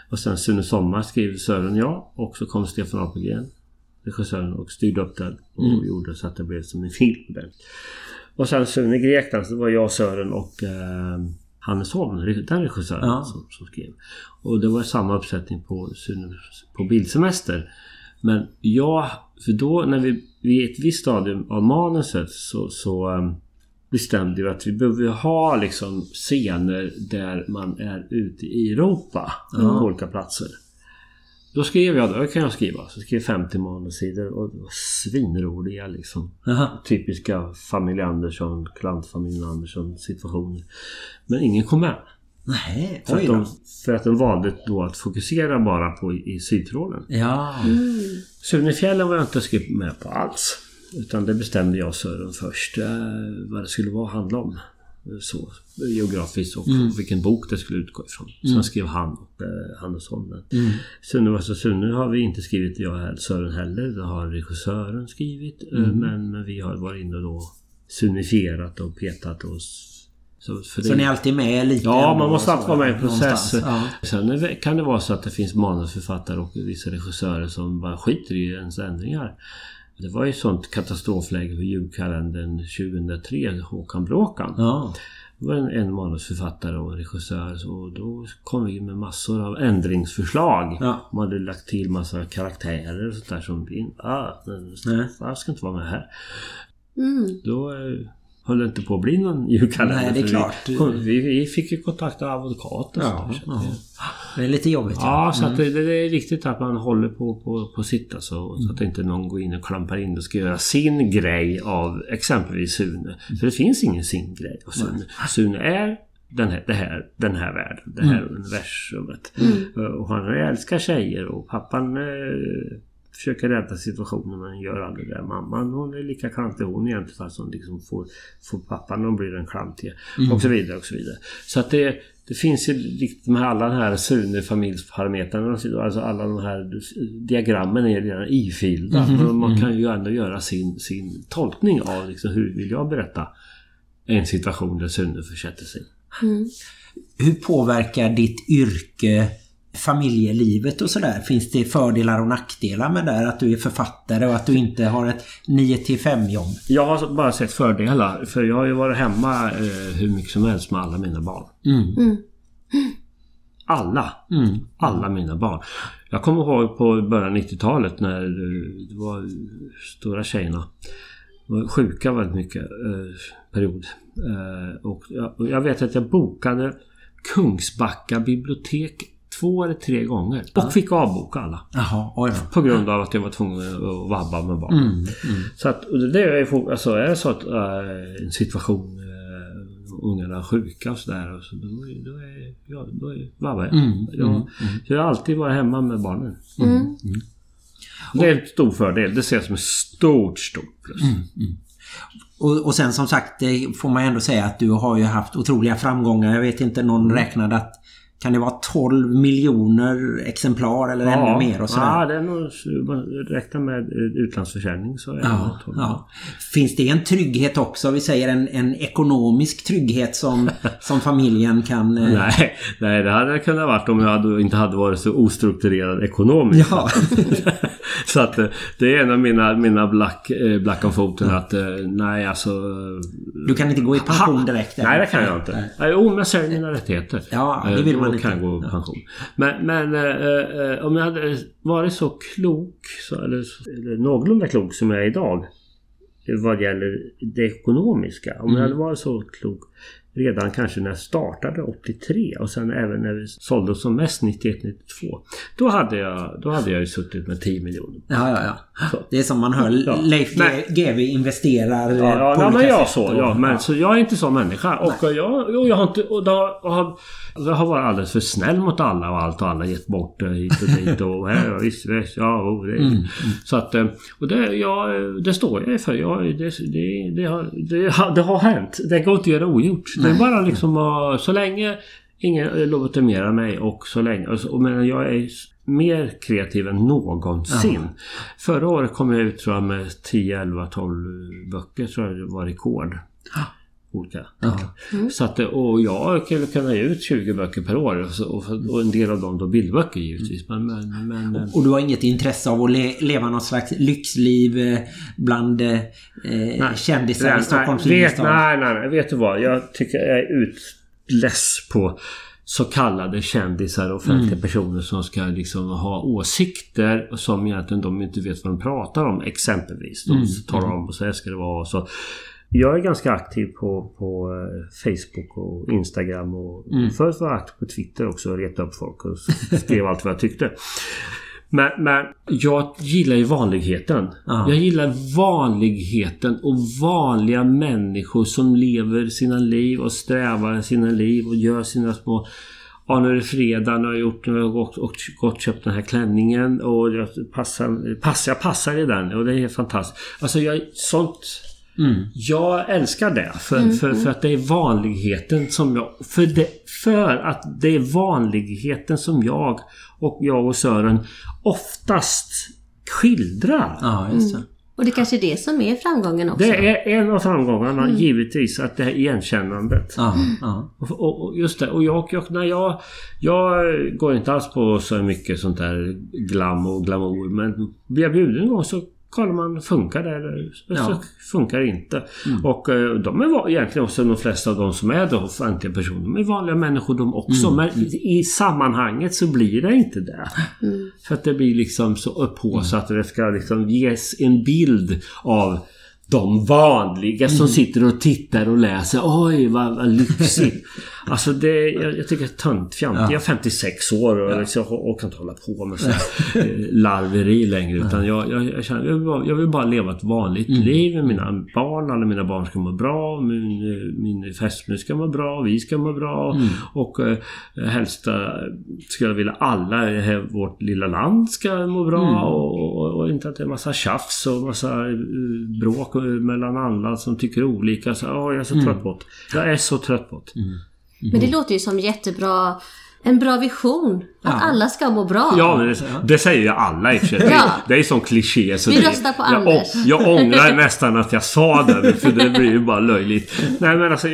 Och sen Sunes sommar skrev Sören och jag och så kom Stefan Apelgren, regissören, och styrde upp den och gjorde så att det blev som en film. Och sen Sune Grekland, så var jag, Sören och Hannes Holm, den regissören som skrev. Och det var samma uppsättning på Sune på bildsemester. Men jag, för då när vi är ett visst stadium av manuset så bestämde vi att vi behöver ha liksom scener där man är ute i Europa på olika platser. Då skrev jag, då kan jag skriva. Så skrev 50 manussidor och svinroliga liksom. Typiska familj Andersson, klantfamilj Andersson situationer. Men ingen kom med. Nej, för att de valde då att fokusera bara på i Sydtrålen. Ja. Mm. Sunefjällen var jag inte skrivit med på alls. Utan det bestämde jag Sören först. Vad det skulle vara handla om. Så geografiskt och vilken bok det skulle utgå ifrån. Sen skrev han och Andersson den. Sune har vi inte skrivit, jag Sören heller, det har regissören skrivit, men vi har varit inne och då sunifierat och petat oss. Så ni är alltid med lite? Ja, man måste alltid vara med i processen. Ja. Sen kan det vara så att det finns manusförfattare och vissa regissörer som bara skiter i ens ändringar. Det var ju sånt katastrofläge för julkalendern 2003, Håkan Bråkan. Ja. Det var en manusförfattare och en regissör, och då kom vi med massor av ändringsförslag. Ja. Man hade lagt till massa karaktärer och sånt där som jag ska inte vara med här. Då höll det inte på att bli någon julkalender. Nej, det är klart. Vi fick ju kontakt av advokater. Ja. Det är lite jobbigt. Ja, så att det är viktigt att man håller på sitt så att inte någon går in och klampar in och ska göra sin grej av exempelvis Sune. För det finns ingen sin grej av Sune. Sune är den här världen, det här universumet. Och han älskar tjejer och pappan försöker rädda situationen, men gör aldrig det. Mamman, hon är lika klantig hon egentligen, alltså liksom får pappan, hon blir en klantig och så vidare och så vidare. Så att det finns ju liksom alla de här Sune-familjsparametrarna, alltså alla de här diagrammen är redan ifyllda. Men man kan ju ändå göra sin tolkning av liksom, hur vill jag berätta en situation där Sune försätter sig. Hur påverkar ditt yrke familjelivet och sådär? Finns det fördelar och nackdelar med det här, att du är författare och att du inte har ett 9-5-jobb? Jag har bara sett fördelar, för jag har ju varit hemma hur mycket som helst med alla mina barn. Alla mina barn. Jag kommer ihåg på början 90-talet när det var stora tjejerna sjuka väldigt mycket period. Och jag vet att jag bokade Kungsbacka bibliotek 2 eller 3 gånger och fick avboka alla. På grund av att jag var tvungen att vabba med barnen. Så att det är, alltså, är så att en situation ungarna är sjuka och sådär, så då vabbar jag. Så jag har alltid varit hemma med barnen. Det är en stor fördel. Det ser jag som ett stort plus. Och sen som sagt, det får man ändå säga att du har ju haft otroliga framgångar. Jag vet inte, någon räknade att kan det vara 12 miljoner exemplar eller ännu mer och sådär? Ja, det är nog, räkna med utlandsförsäljning så är det 12 miljoner. Finns det en trygghet också? Vi säger en ekonomisk trygghet som familjen kan... Nej, det hade kunnat varit om jag inte hade varit så ostrukturerad ekonomiskt. Ja. Så att det är en av mina black om foten att nej, alltså... Du kan inte gå i pension direkt? Nej, det kan jag inte. Jo, men sälj mina rättigheter. Ja, det vill man inte. Kan gå i pension. Men om jag hade varit så klok, eller någorlunda klok som jag är idag vad gäller det ekonomiska, om jag hade varit så klok redan kanske när jag startade 83 och sen även när vi sålde som mest 91-92, då hade jag ju suttit med 10 miljoner. Ja. Det är som man hör, Leif GW investerar på olika sätt. Så jag är inte sån människa och jag har varit alldeles för snäll mot alla och alla gett bort hit och dit och här och visst och det. Så att, och det står jag för. Det har hänt. Det går inte att göra ogjort. Det är bara liksom så länge ingen lobotomerar mig och så länge, men jag är mer kreativ än någonsin. Aha. Förra året kom jag ut tror jag, med 10, 11, 12 böcker, så det var rekord. Ja. Olika. Mm. Så att, och jag kan ha ut 20 böcker per år och en del av dem då bildböcker givetvis. Men, och du har inget intresse av att leva något slags lyxliv bland kändisar i Stockholms innerstad? Nej, vet du vad? Jag tycker jag är utless på så kallade kändisar och offentliga personer som ska liksom ha åsikter som egentligen de inte vet vad de pratar om, exempelvis. De tar om och så här ska det vara och så. Jag är ganska aktiv på Facebook och Instagram och först var jag aktiv på Twitter också och retade upp folk och skrev allt vad jag tyckte. Men jag gillar ju vanligheten. Ah. Jag gillar vanligheten och vanliga människor som lever sina liv och strävar sina liv och gör sina små... Ja, nu är det fredag, nu har jag gjort, nu har jag gått köpt den här klänningen och jag passar i den och det är fantastiskt. Alltså jag sånt... Mm. Jag älskar det för att det är vanligheten som jag för att det är vanligheten som jag och Sören oftast skildrar. Ja, just det. Mm. Och det kanske är det som är framgången också. Det är en av framgångarna givetvis, att det här igenkännandet. Och just det, och jag går inte alls på så mycket sånt där glam och glamour, men vi har bjuden en gång så kollar man, funkar det eller så funkar det inte. Mm. Och de är egentligen också, de flesta av de som är då offentliga personer, de är vanliga människor de också. Mm. Men i sammanhanget så blir det inte det. För att det blir liksom så upphåsat att det ska liksom ges en bild av de vanliga som sitter och tittar och läser. Oj, vad lyxigt. Alltså det, jag tycker att töntfjant. Ja. Jag är 56 år och liksom, jag kan inte hålla på med så larveri längre. Utan jag känner, jag vill bara leva ett vanligt liv. Mina barn, alla mina barn ska må bra. Min fästmö ska må bra. Vi ska må bra. Och helst skulle jag vilja alla i vårt lilla land ska må bra. Och inte att det är massa tjafs och massa bråk mellan alla som tycker olika. Så, jag är så trött på det. Jag är så trött på det. Men det låter ju som jättebra, en bra vision att alla ska må bra. Ja, men det säger ju alla i och för sig. Det är ju som kliché. Så vi röstar på Anders. Jag ångrar nästan att jag sa det, för det blir ju bara löjligt. Nej, men alltså,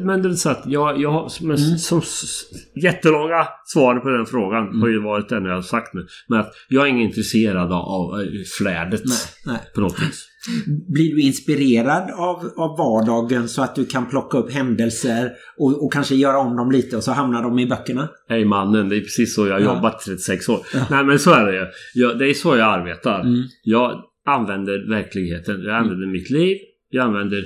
men det är så att som jättelånga svar på den frågan har ju varit det jag har sagt nu. Men att jag är inte intresserad av flärdet på något vis. Blir du inspirerad av vardagen så att du kan plocka upp händelser och kanske göra om dem lite och så hamnar de i böckerna? Hej mannen, det är precis så jag har jobbat 36 år. Ja. Nej, men så är det ju. Det är så jag arbetar. Jag använder verkligheten. Jag använder mitt liv. Jag använder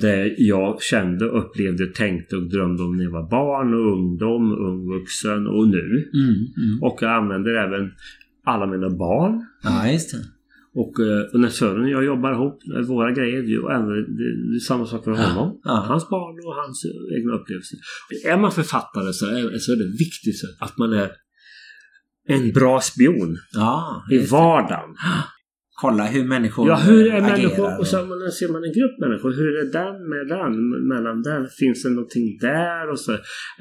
det jag kände, upplevde, tänkte och drömde om när jag var barn och ungdom, ung vuxen och nu. Och jag använder även alla mina barn. Ja, just det. Och när Sören och jag jobbar ihop, våra grejer, det är samma sak för honom. Hans barn och hans egna upplevelser. Är man författare så är det viktigt att man är en bra spion i vardagen. Kolla hur människor agerar. Människor, och så ser man en grupp människor. Hur är den med den? Mellan den finns det någonting där? Och så.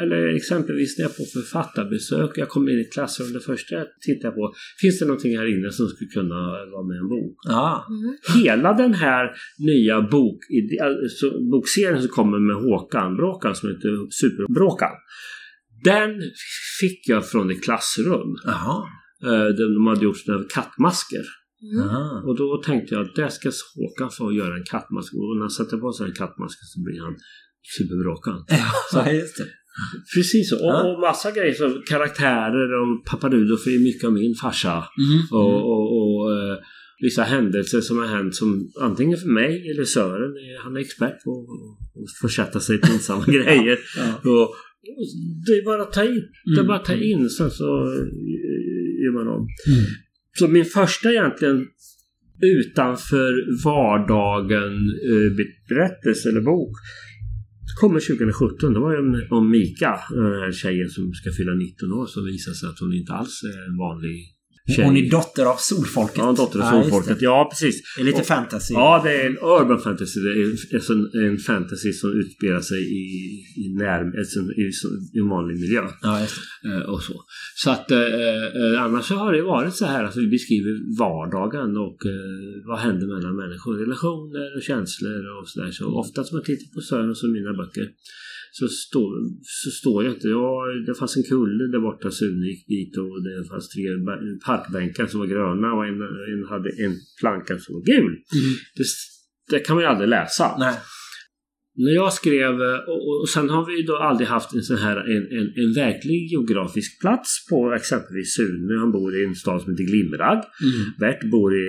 Eller exempelvis när jag får författarbesök. Jag kommer in i klassrum. Det första jag tittar på. Finns det någonting här inne som skulle kunna vara med en bok? Hela den här nya bokserien som kommer med Håkan Bråkan. Som heter Superbråkan. Den fick jag från ett klassrum. De hade gjort sådana kattmasker. Och då tänkte jag att där ska Håkan få göra en kattmask, och när han sätter på sig en kattmask så blir han superbråkan. Ja, just det. Precis så. Och massa grejer som karaktärer och pappa Rudolf är mycket av min farsa och vissa händelser som har hänt som antingen för mig eller Sören, han är expert på att försätta sig till samma grejer. Och det är bara att ta in, sen så gör man om. Så min första egentligen utanför vardagen berättelse eller bok kommer 2017. Det var ju om Mika, den här tjejen som ska fylla 19 år, som visar sig att hon inte alls är en vanlig tjej. Hon är dotter av solfolket. Ja, dotter av solfolket. Ja, precis. Det är lite fantasy. Ja, det är en urban fantasy. Det är en fantasy som utspelar sig i en vanlig miljö. Ja, just det. Och så. Så att annars så har det varit så här att vi beskriver vardagen och vad händer mellan människor, relationer och känslor och sådär. Så ofta som jag tittar på Sören och så mina böcker så står jag inte. Ja, det fanns en kulle där borta, Sune gick dit, och det fanns tre parkbänkar som var gröna och en hade en planka som var gul. Mm. Det kan man ju aldrig läsa. Nej. När jag skrev, och sen har vi då aldrig haft en sån här en verklig geografisk plats på exempelvis Sune. Han bor i en stad som heter Glimrag. Mm. Bert bor i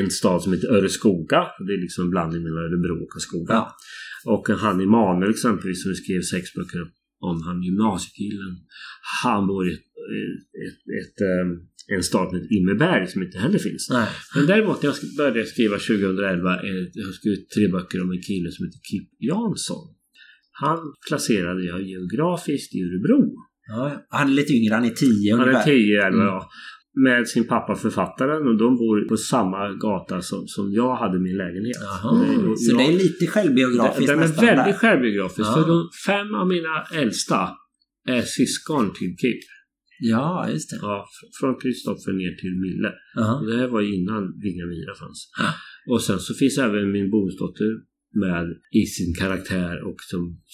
en stad som heter Öreskoga. Det är liksom blandning mellan Örebro och Skoga. Ja. Och han i Manuel exempelvis som skrev 6 böcker om, han gymnasiekillen. Han bor i en stad med Immerberg som inte heller finns. Nej. Men däremot när jag började skriva 2011, jag skrev 3 böcker om en kille som heter Kip Jansson. Han placerade jag geografiskt i Örebro. Ja, han är lite yngre, han är 10 ungefär. Han är 10 eller ja. Med sin pappa författaren, och de bor på samma gata som jag hade min lägenhet. Så det är lite självbiografiskt. Den är väldigt självbiografisk. För de 5 av mina äldsta är syskon till Kip. Ja, just det. Ja, från Kristoffer ner till Mille. Det här var innan Vira fanns. Och sen så finns även min bonusdotter med i sin karaktär och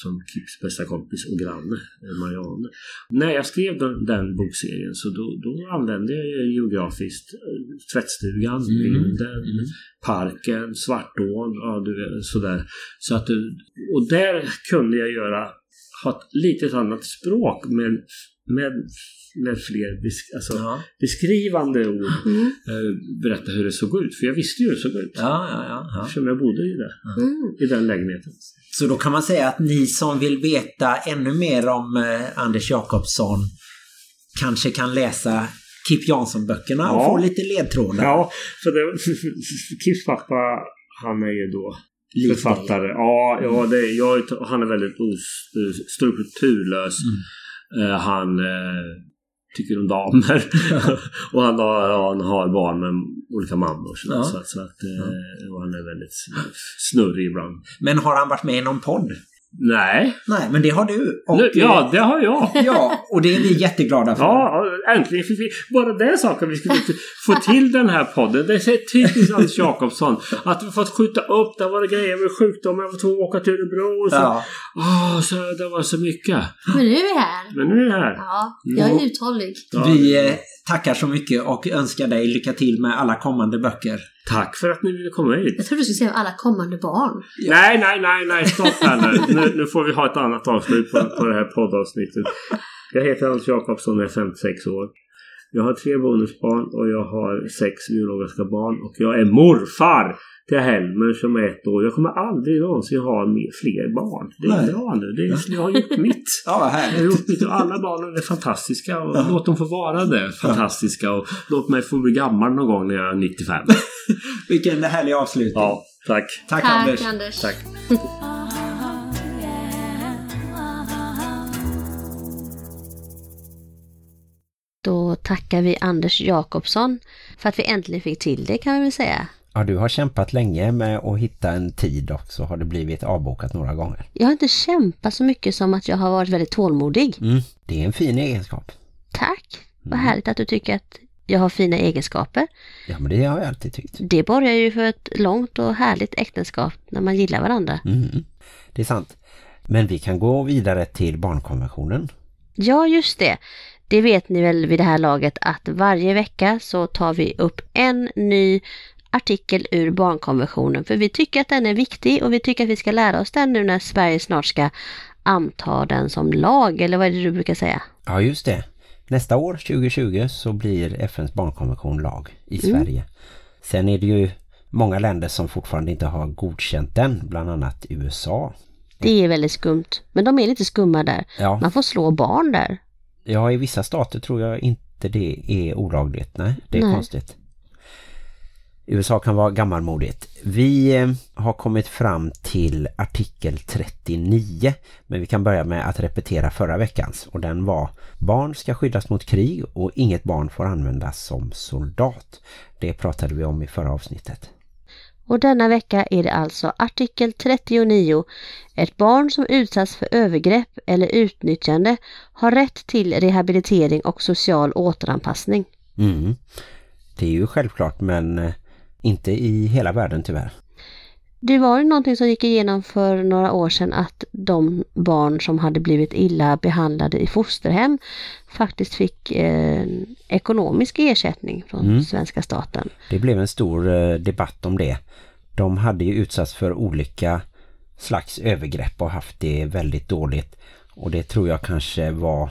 som Kips bästa kompis och granne, Marianne. När jag skrev den bokserien så då använde jag geografiskt tvättstugan, vinden, parken, Svartån, sådär. Så att, och där kunde jag ha ett litet annat språk med fler beskrivande ord, berätta hur det såg ut, för jag visste ju hur det såg ut. Eftersom jag bodde i det i den lägenheten. Så då kan man säga att ni som vill veta ännu mer om Anders Jakobsson kanske kan läsa Kip Jansson-böckerna och få lite ledtrådar. Ja, för Kips pappa, han är ju då författare. Han är väldigt strukturlös. Han tycker om damer och han har barn med olika mammor och sådär, och han är väldigt snurrig ibland. Men har han varit med i någon podd? Nej, men det har du. Ja, det har jag. Ja, och det är vi jätteglada för. Ja, äntligen fick vi bara den saken vi skulle få till den här podden. Det är typiskt Anders Jakobsson att vi fått skjuta upp, där var det grejer med sjukdomar, jag var två åka till Örebro och så. Ja. Så det var så mycket. Men nu är vi här. Ja, jag är uthållig. Vi tackar så mycket och önskar dig lycka till med alla kommande böcker. Tack för att ni ville komma hit. Jag tror du skulle säga alla kommande barn. Ja. Nej, stopp här nu får vi ha ett annat avslut på det här poddavsnittet. Jag heter Anders Jakobsson och är 56 år. Jag har 3 bonusbarn och jag har 6 biologiska barn. Och jag är morfar till Helmer som är 1 år. Jag kommer aldrig någonsin ha fler barn. Det är bra nu. Jag har gjort mitt. Jag har gjort mitt, och alla barnen är fantastiska. Och låt dem få vara det fantastiska. Och låt mig få bli gammal någon gång när jag är 95. Vilken härlig avslutning. Ja, tack Anders. Tack. Då tackar vi Anders Jakobsson för att vi äntligen fick till det, kan vi väl säga. Ja, du har kämpat länge med att hitta en tid och så har det blivit avbokat några gånger. Jag har inte kämpat så mycket som att jag har varit väldigt tålmodig. Det är en fin egenskap. Tack, vad härligt att du tycker att jag har fina egenskaper. Ja, men det har jag alltid tyckt. Det borgar ju för ett långt och härligt äktenskap när man gillar varandra. Det är sant. Men vi kan gå vidare till barnkonventionen. Ja, just det. Det vet ni väl vid det här laget att varje vecka så tar vi upp en ny artikel ur barnkonventionen. För vi tycker att den är viktig och vi tycker att vi ska lära oss den nu när Sverige snart ska anta den som lag. Eller vad är det du brukar säga? Ja, just det. Nästa år, 2020, så blir FN:s barnkonvention lag i Sverige. Sen är det ju många länder som fortfarande inte har godkänt den, bland annat USA. Det är väldigt skumt. Men de är lite skumma där. Ja. Man får slå barn där. Ja, i vissa stater tror jag inte det är olagligt. Nej, det är konstigt. USA kan vara gammalmodigt. Vi har kommit fram till artikel 39, men vi kan börja med att repetera förra veckans, och den var: barn ska skyddas mot krig och inget barn får användas som soldat. Det pratade vi om i förra avsnittet. Och denna vecka är det alltså artikel 39. Ett barn som utsatts för övergrepp eller utnyttjande har rätt till rehabilitering och social återanpassning. Mm. Det är ju självklart, men inte i hela världen tyvärr. Det var ju någonting som gick igenom för några år sedan, att de barn som hade blivit illa behandlade i fosterhem faktiskt fick ekonomisk ersättning från svenska staten. Det blev en stor debatt om det. De hade ju utsatts för olika slags övergrepp och haft det väldigt dåligt, och det tror jag kanske var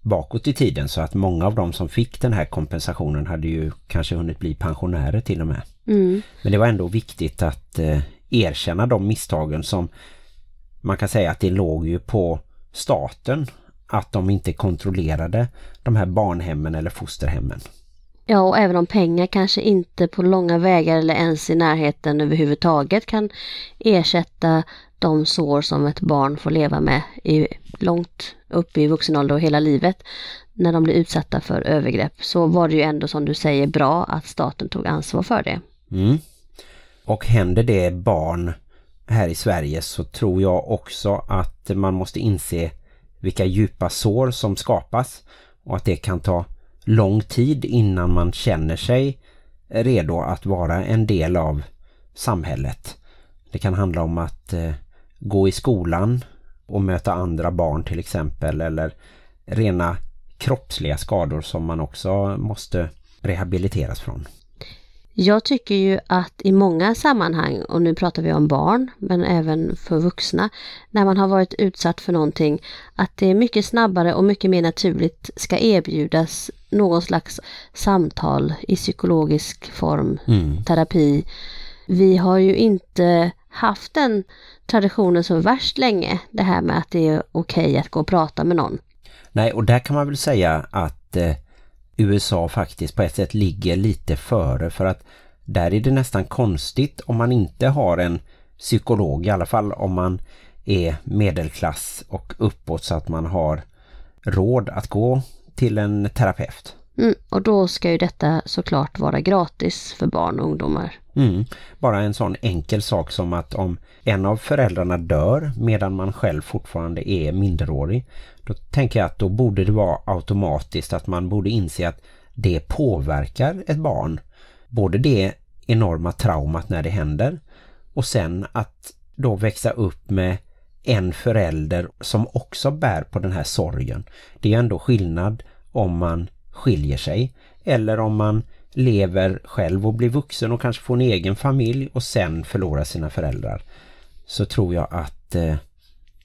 bakåt i tiden, så att många av dem som fick den här kompensationen hade ju kanske hunnit bli pensionärer till och med. Mm. Men det var ändå viktigt att erkänna de misstagen, som man kan säga att det låg ju på staten att de inte kontrollerade de här barnhemmen eller fosterhemmen. Ja, och även om pengar kanske inte på långa vägar eller ens i närheten överhuvudtaget kan ersätta de sår som ett barn får leva med långt upp i vuxen ålder och hela livet när de blir utsatta för övergrepp, så var det ju ändå, som du säger, bra att staten tog ansvar för det. Mm. Och händer det barn här i Sverige, så tror jag också att man måste inse vilka djupa sår som skapas, och att det kan ta lång tid innan man känner sig redo att vara en del av samhället. Det kan handla om att gå i skolan och möta andra barn till exempel, eller rena kroppsliga skador som man också måste rehabiliteras från. Jag tycker ju att i många sammanhang, och nu pratar vi om barn men även för vuxna, när man har varit utsatt för någonting, att det är mycket snabbare och mycket mer naturligt ska erbjudas någon slags samtal i psykologisk form, terapi. Vi har ju inte haft den traditionen så värst länge, det här med att det är okej att gå och prata med någon. Nej, och där kan man väl säga att USA faktiskt på ett sätt ligger lite före, för att där är det nästan konstigt om man inte har en psykolog, i alla fall om man är medelklass och uppåt, så att man har råd att gå till en terapeut. Mm, och då ska ju detta såklart vara gratis för barn och ungdomar. Mm, bara en sån enkel sak som att om en av föräldrarna dör medan man själv fortfarande är minderårig, då tänker jag att då borde det vara automatiskt att man borde inse att det påverkar ett barn. Både det enorma traumat när det händer, och sen att då växa upp med en förälder som också bär på den här sorgen. Det är ändå skillnad om man skiljer sig, eller om man lever själv och blir vuxen och kanske får en egen familj och sen förlorar sina föräldrar. Så tror jag att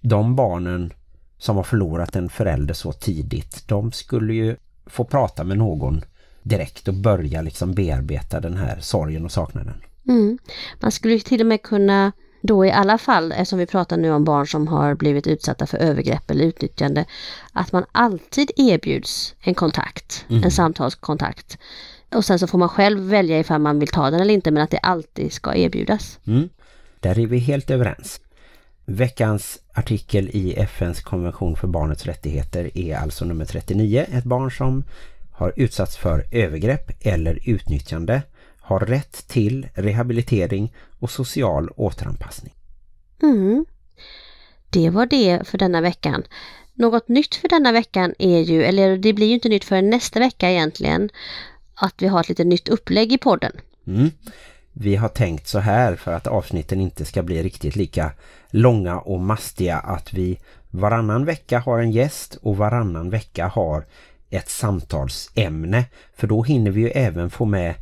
de barnen som har förlorat en förälder så tidigt, de skulle ju få prata med någon direkt och börja liksom bearbeta den här sorgen och saknaden. Mm. Man skulle ju till och med kunna då i alla fall, eftersom vi pratar nu om barn som har blivit utsatta för övergrepp eller utnyttjande, att man alltid erbjuds en kontakt, en samtalskontakt. Och sen så får man själv välja ifall man vill ta den eller inte, men att det alltid ska erbjudas. Mm. Där är vi helt överens. Veckans artikel i FNs konvention för barnets rättigheter är alltså nummer 39. Ett barn som har utsatts för övergrepp eller utnyttjande har rätt till rehabilitering och social återanpassning. Mm. Det var det för denna veckan. Något nytt för denna veckan är ju, eller det blir ju inte nytt för nästa vecka egentligen, att vi har ett lite nytt upplägg i podden. Mm. Vi har tänkt så här, för att avsnitten inte ska bli riktigt lika långa och mastiga, att vi varannan vecka har en gäst och varannan vecka har ett samtalsämne. För då hinner vi ju även få med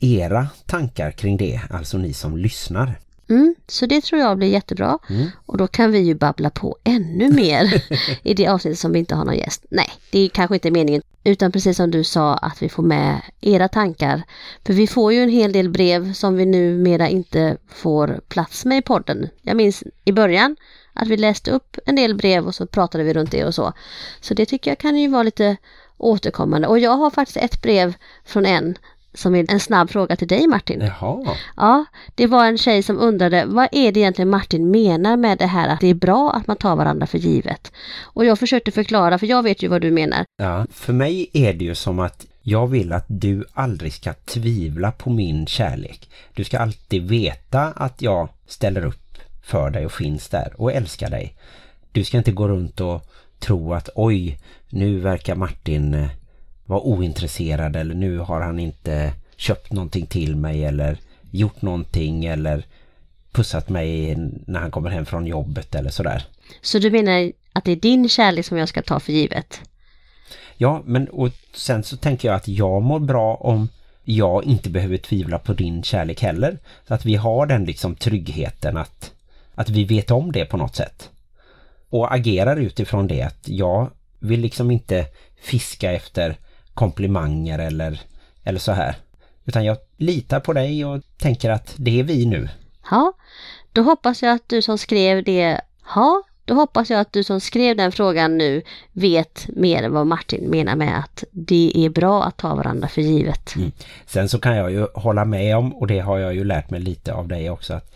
era tankar kring det, alltså ni som lyssnar. Mm, så det tror jag blir jättebra. Mm. Och då kan vi ju babbla på ännu mer i det avsnitt som vi inte har någon gäst. Nej, det är kanske inte meningen. Utan precis som du sa, att vi får med era tankar. För vi får ju en hel del brev som vi numera inte får plats med i podden. Jag minns i början att vi läste upp en del brev och så pratade vi runt det och så. Så det tycker jag kan ju vara lite återkommande. Och jag har faktiskt ett brev från en som är en snabb fråga till dig, Martin. Jaha. Ja, det var en tjej som undrade, vad är det egentligen Martin menar med det här att det är bra att man tar varandra för givet? Och jag försökte förklara, för jag vet ju vad du menar. Ja, för mig är det ju som att jag vill att du aldrig ska tvivla på min kärlek. Du ska alltid veta att jag ställer upp för dig och finns där och älskar dig. Du ska inte gå runt och tro att oj, nu verkar Martin vara ointresserad, eller nu har han inte köpt någonting till mig eller gjort någonting eller pussat mig när han kommer hem från jobbet eller sådär. Så du menar att det är din kärlek som jag ska ta för givet? Ja, men och sen så tänker jag att jag mår bra om jag inte behöver tvivla på din kärlek heller. Så att vi har den liksom tryggheten att vi vet om det på något sätt. Och agerar utifrån det, att jag vill liksom inte fiska efter komplimanger eller så här. Utan jag litar på dig och tänker att det är vi nu. Ja, då hoppas jag att du som skrev det... Ja, då hoppas jag att du som skrev den frågan nu vet mer än vad Martin menar med att det är bra att ta varandra för givet. Mm. Sen så kan jag ju hålla med om, och det har jag ju lärt mig lite av dig också, att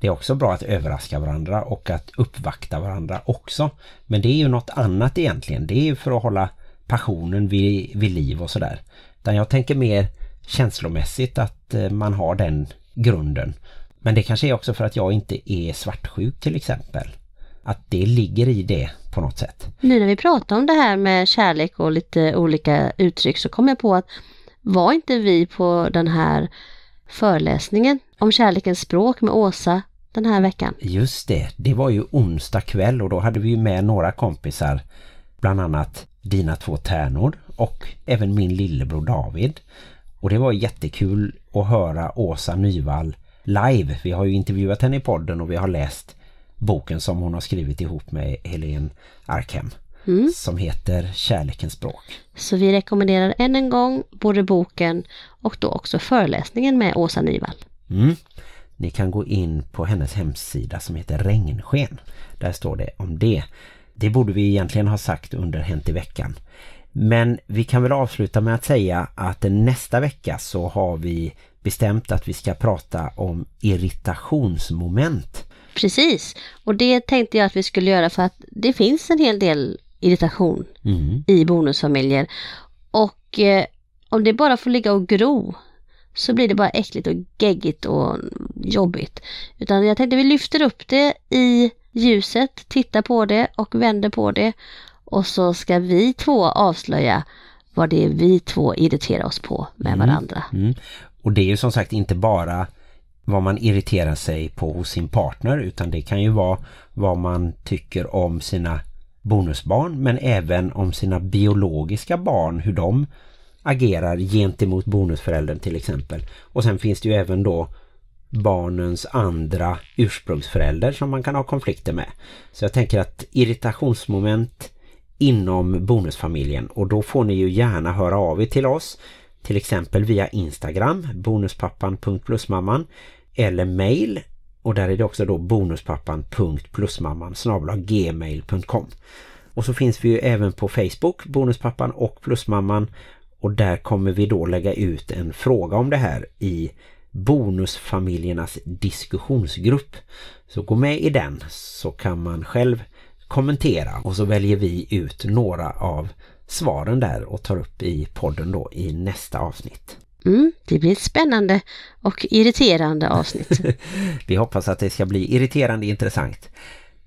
det är också bra att överraska varandra och att uppvakta varandra också. Men det är ju något annat egentligen. Det är ju för att hålla passionen vid liv och sådär. Utan jag tänker mer känslomässigt att man har den grunden. Men det kanske är också för att jag inte är svartsjuk till exempel. Att det ligger i det på något sätt. Nu när vi pratar om det här med kärlek och lite olika uttryck så kom jag på att var inte vi på den här föreläsningen om kärlekens språk med Åsa den här veckan? Just det, det var ju onsdag kväll och då hade vi ju med några kompisar, bland annat dina två tärnor och även min lillebror David. Och det var jättekul att höra Åsa Nyvall live. Vi har ju intervjuat henne i podden och vi har läst boken som hon har skrivit ihop med Helen Arkham som heter Kärlekens språk. Så vi rekommenderar än en gång både boken och då också föreläsningen med Åsa Nyvall. Mm. Ni kan gå in på hennes hemsida som heter Regnsken. Där står det om det. Det borde vi egentligen ha sagt under Hänt i veckan. Men vi kan väl avsluta med att säga att nästa vecka så har vi bestämt att vi ska prata om irritationsmoment. Precis, och det tänkte jag att vi skulle göra för att det finns en hel del irritation i bonusfamiljer. Och om det bara får ligga och gro så blir det bara äckligt och geggigt och jobbigt. Utan jag tänkte vi lyfter upp det i ljuset, tittar på det och vänder på det. Och så ska vi två avslöja vad det är vi två irriterar oss på med varandra. Mm. Och det är ju som sagt inte bara vad man irriterar sig på hos sin partner, utan det kan ju vara vad man tycker om sina bonusbarn, men även om sina biologiska barn, hur de agerar gentemot bonusföräldern till exempel. Och sen finns det ju även då barnens andra ursprungsförälder som man kan ha konflikter med. Så jag tänker att irritationsmoment inom bonusfamiljen, och då får ni ju gärna höra av er till oss, till exempel via Instagram, bonuspappan.plusmamman, eller mail, och där är det också då bonuspappan.plusmamman@gmail.com. Och så finns vi ju även på Facebook, Bonuspappan och Plusmamman, och där kommer vi då lägga ut en fråga om det här i bonusfamiljernas diskussionsgrupp. Så gå med i den så kan man själv kommentera, och så väljer vi ut några av svaren där och tar upp i podden då i nästa avsnitt. Det blir ett spännande och irriterande avsnitt. Vi hoppas att det ska bli irriterande intressant.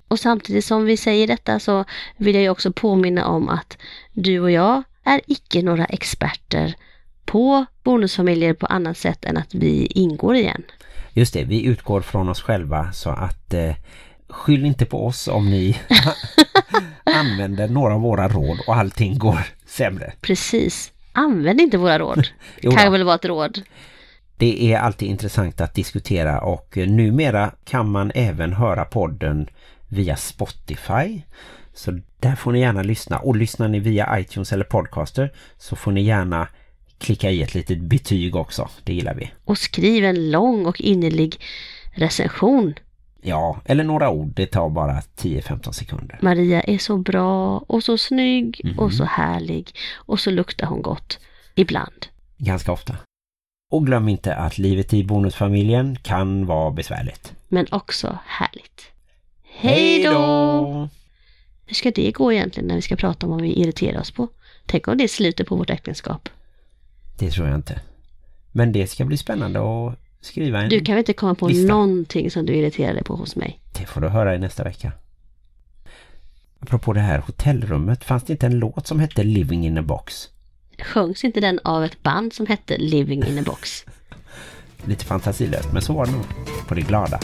Och samtidigt som vi säger detta så vill jag ju också påminna om att du och jag är icke några experter på bonusfamiljer på annat sätt än att vi ingår igen. Just det, vi utgår från oss själva, så att skyll inte på oss om ni använder några av våra råd och allting går sämre. Precis. Använd inte våra råd. Det kan väl vara ett råd. Det är alltid intressant att diskutera, och numera kan man även höra podden via Spotify. Så där får ni gärna lyssna. Och lyssnar ni via iTunes eller podcaster så får ni gärna klicka i ett litet betyg också. Det gillar vi. Och skriv en lång och innerlig recension. Ja, eller några ord. Det tar bara 10-15 sekunder. Maria är så bra och så snygg och så härlig. Och så luktar hon gott. Ibland. Ganska ofta. Och glöm inte att livet i bonusfamiljen kan vara besvärligt. Men också härligt. Hej då! Hur ska det gå egentligen när vi ska prata om vad vi irriterar oss på? Tänk om det är slutet på vårt äktenskap. Det tror jag inte. Men det ska bli spännande att skriva en. Du kan väl inte komma på någonting som du irriterar dig på hos mig? Det får du höra i nästa vecka. Apropå det här hotellrummet, fanns det inte en låt som hette Living in a Box? Sjöngs inte den av ett band som hette Living in a Box? Lite fantasilöst, men så var det nog på det glada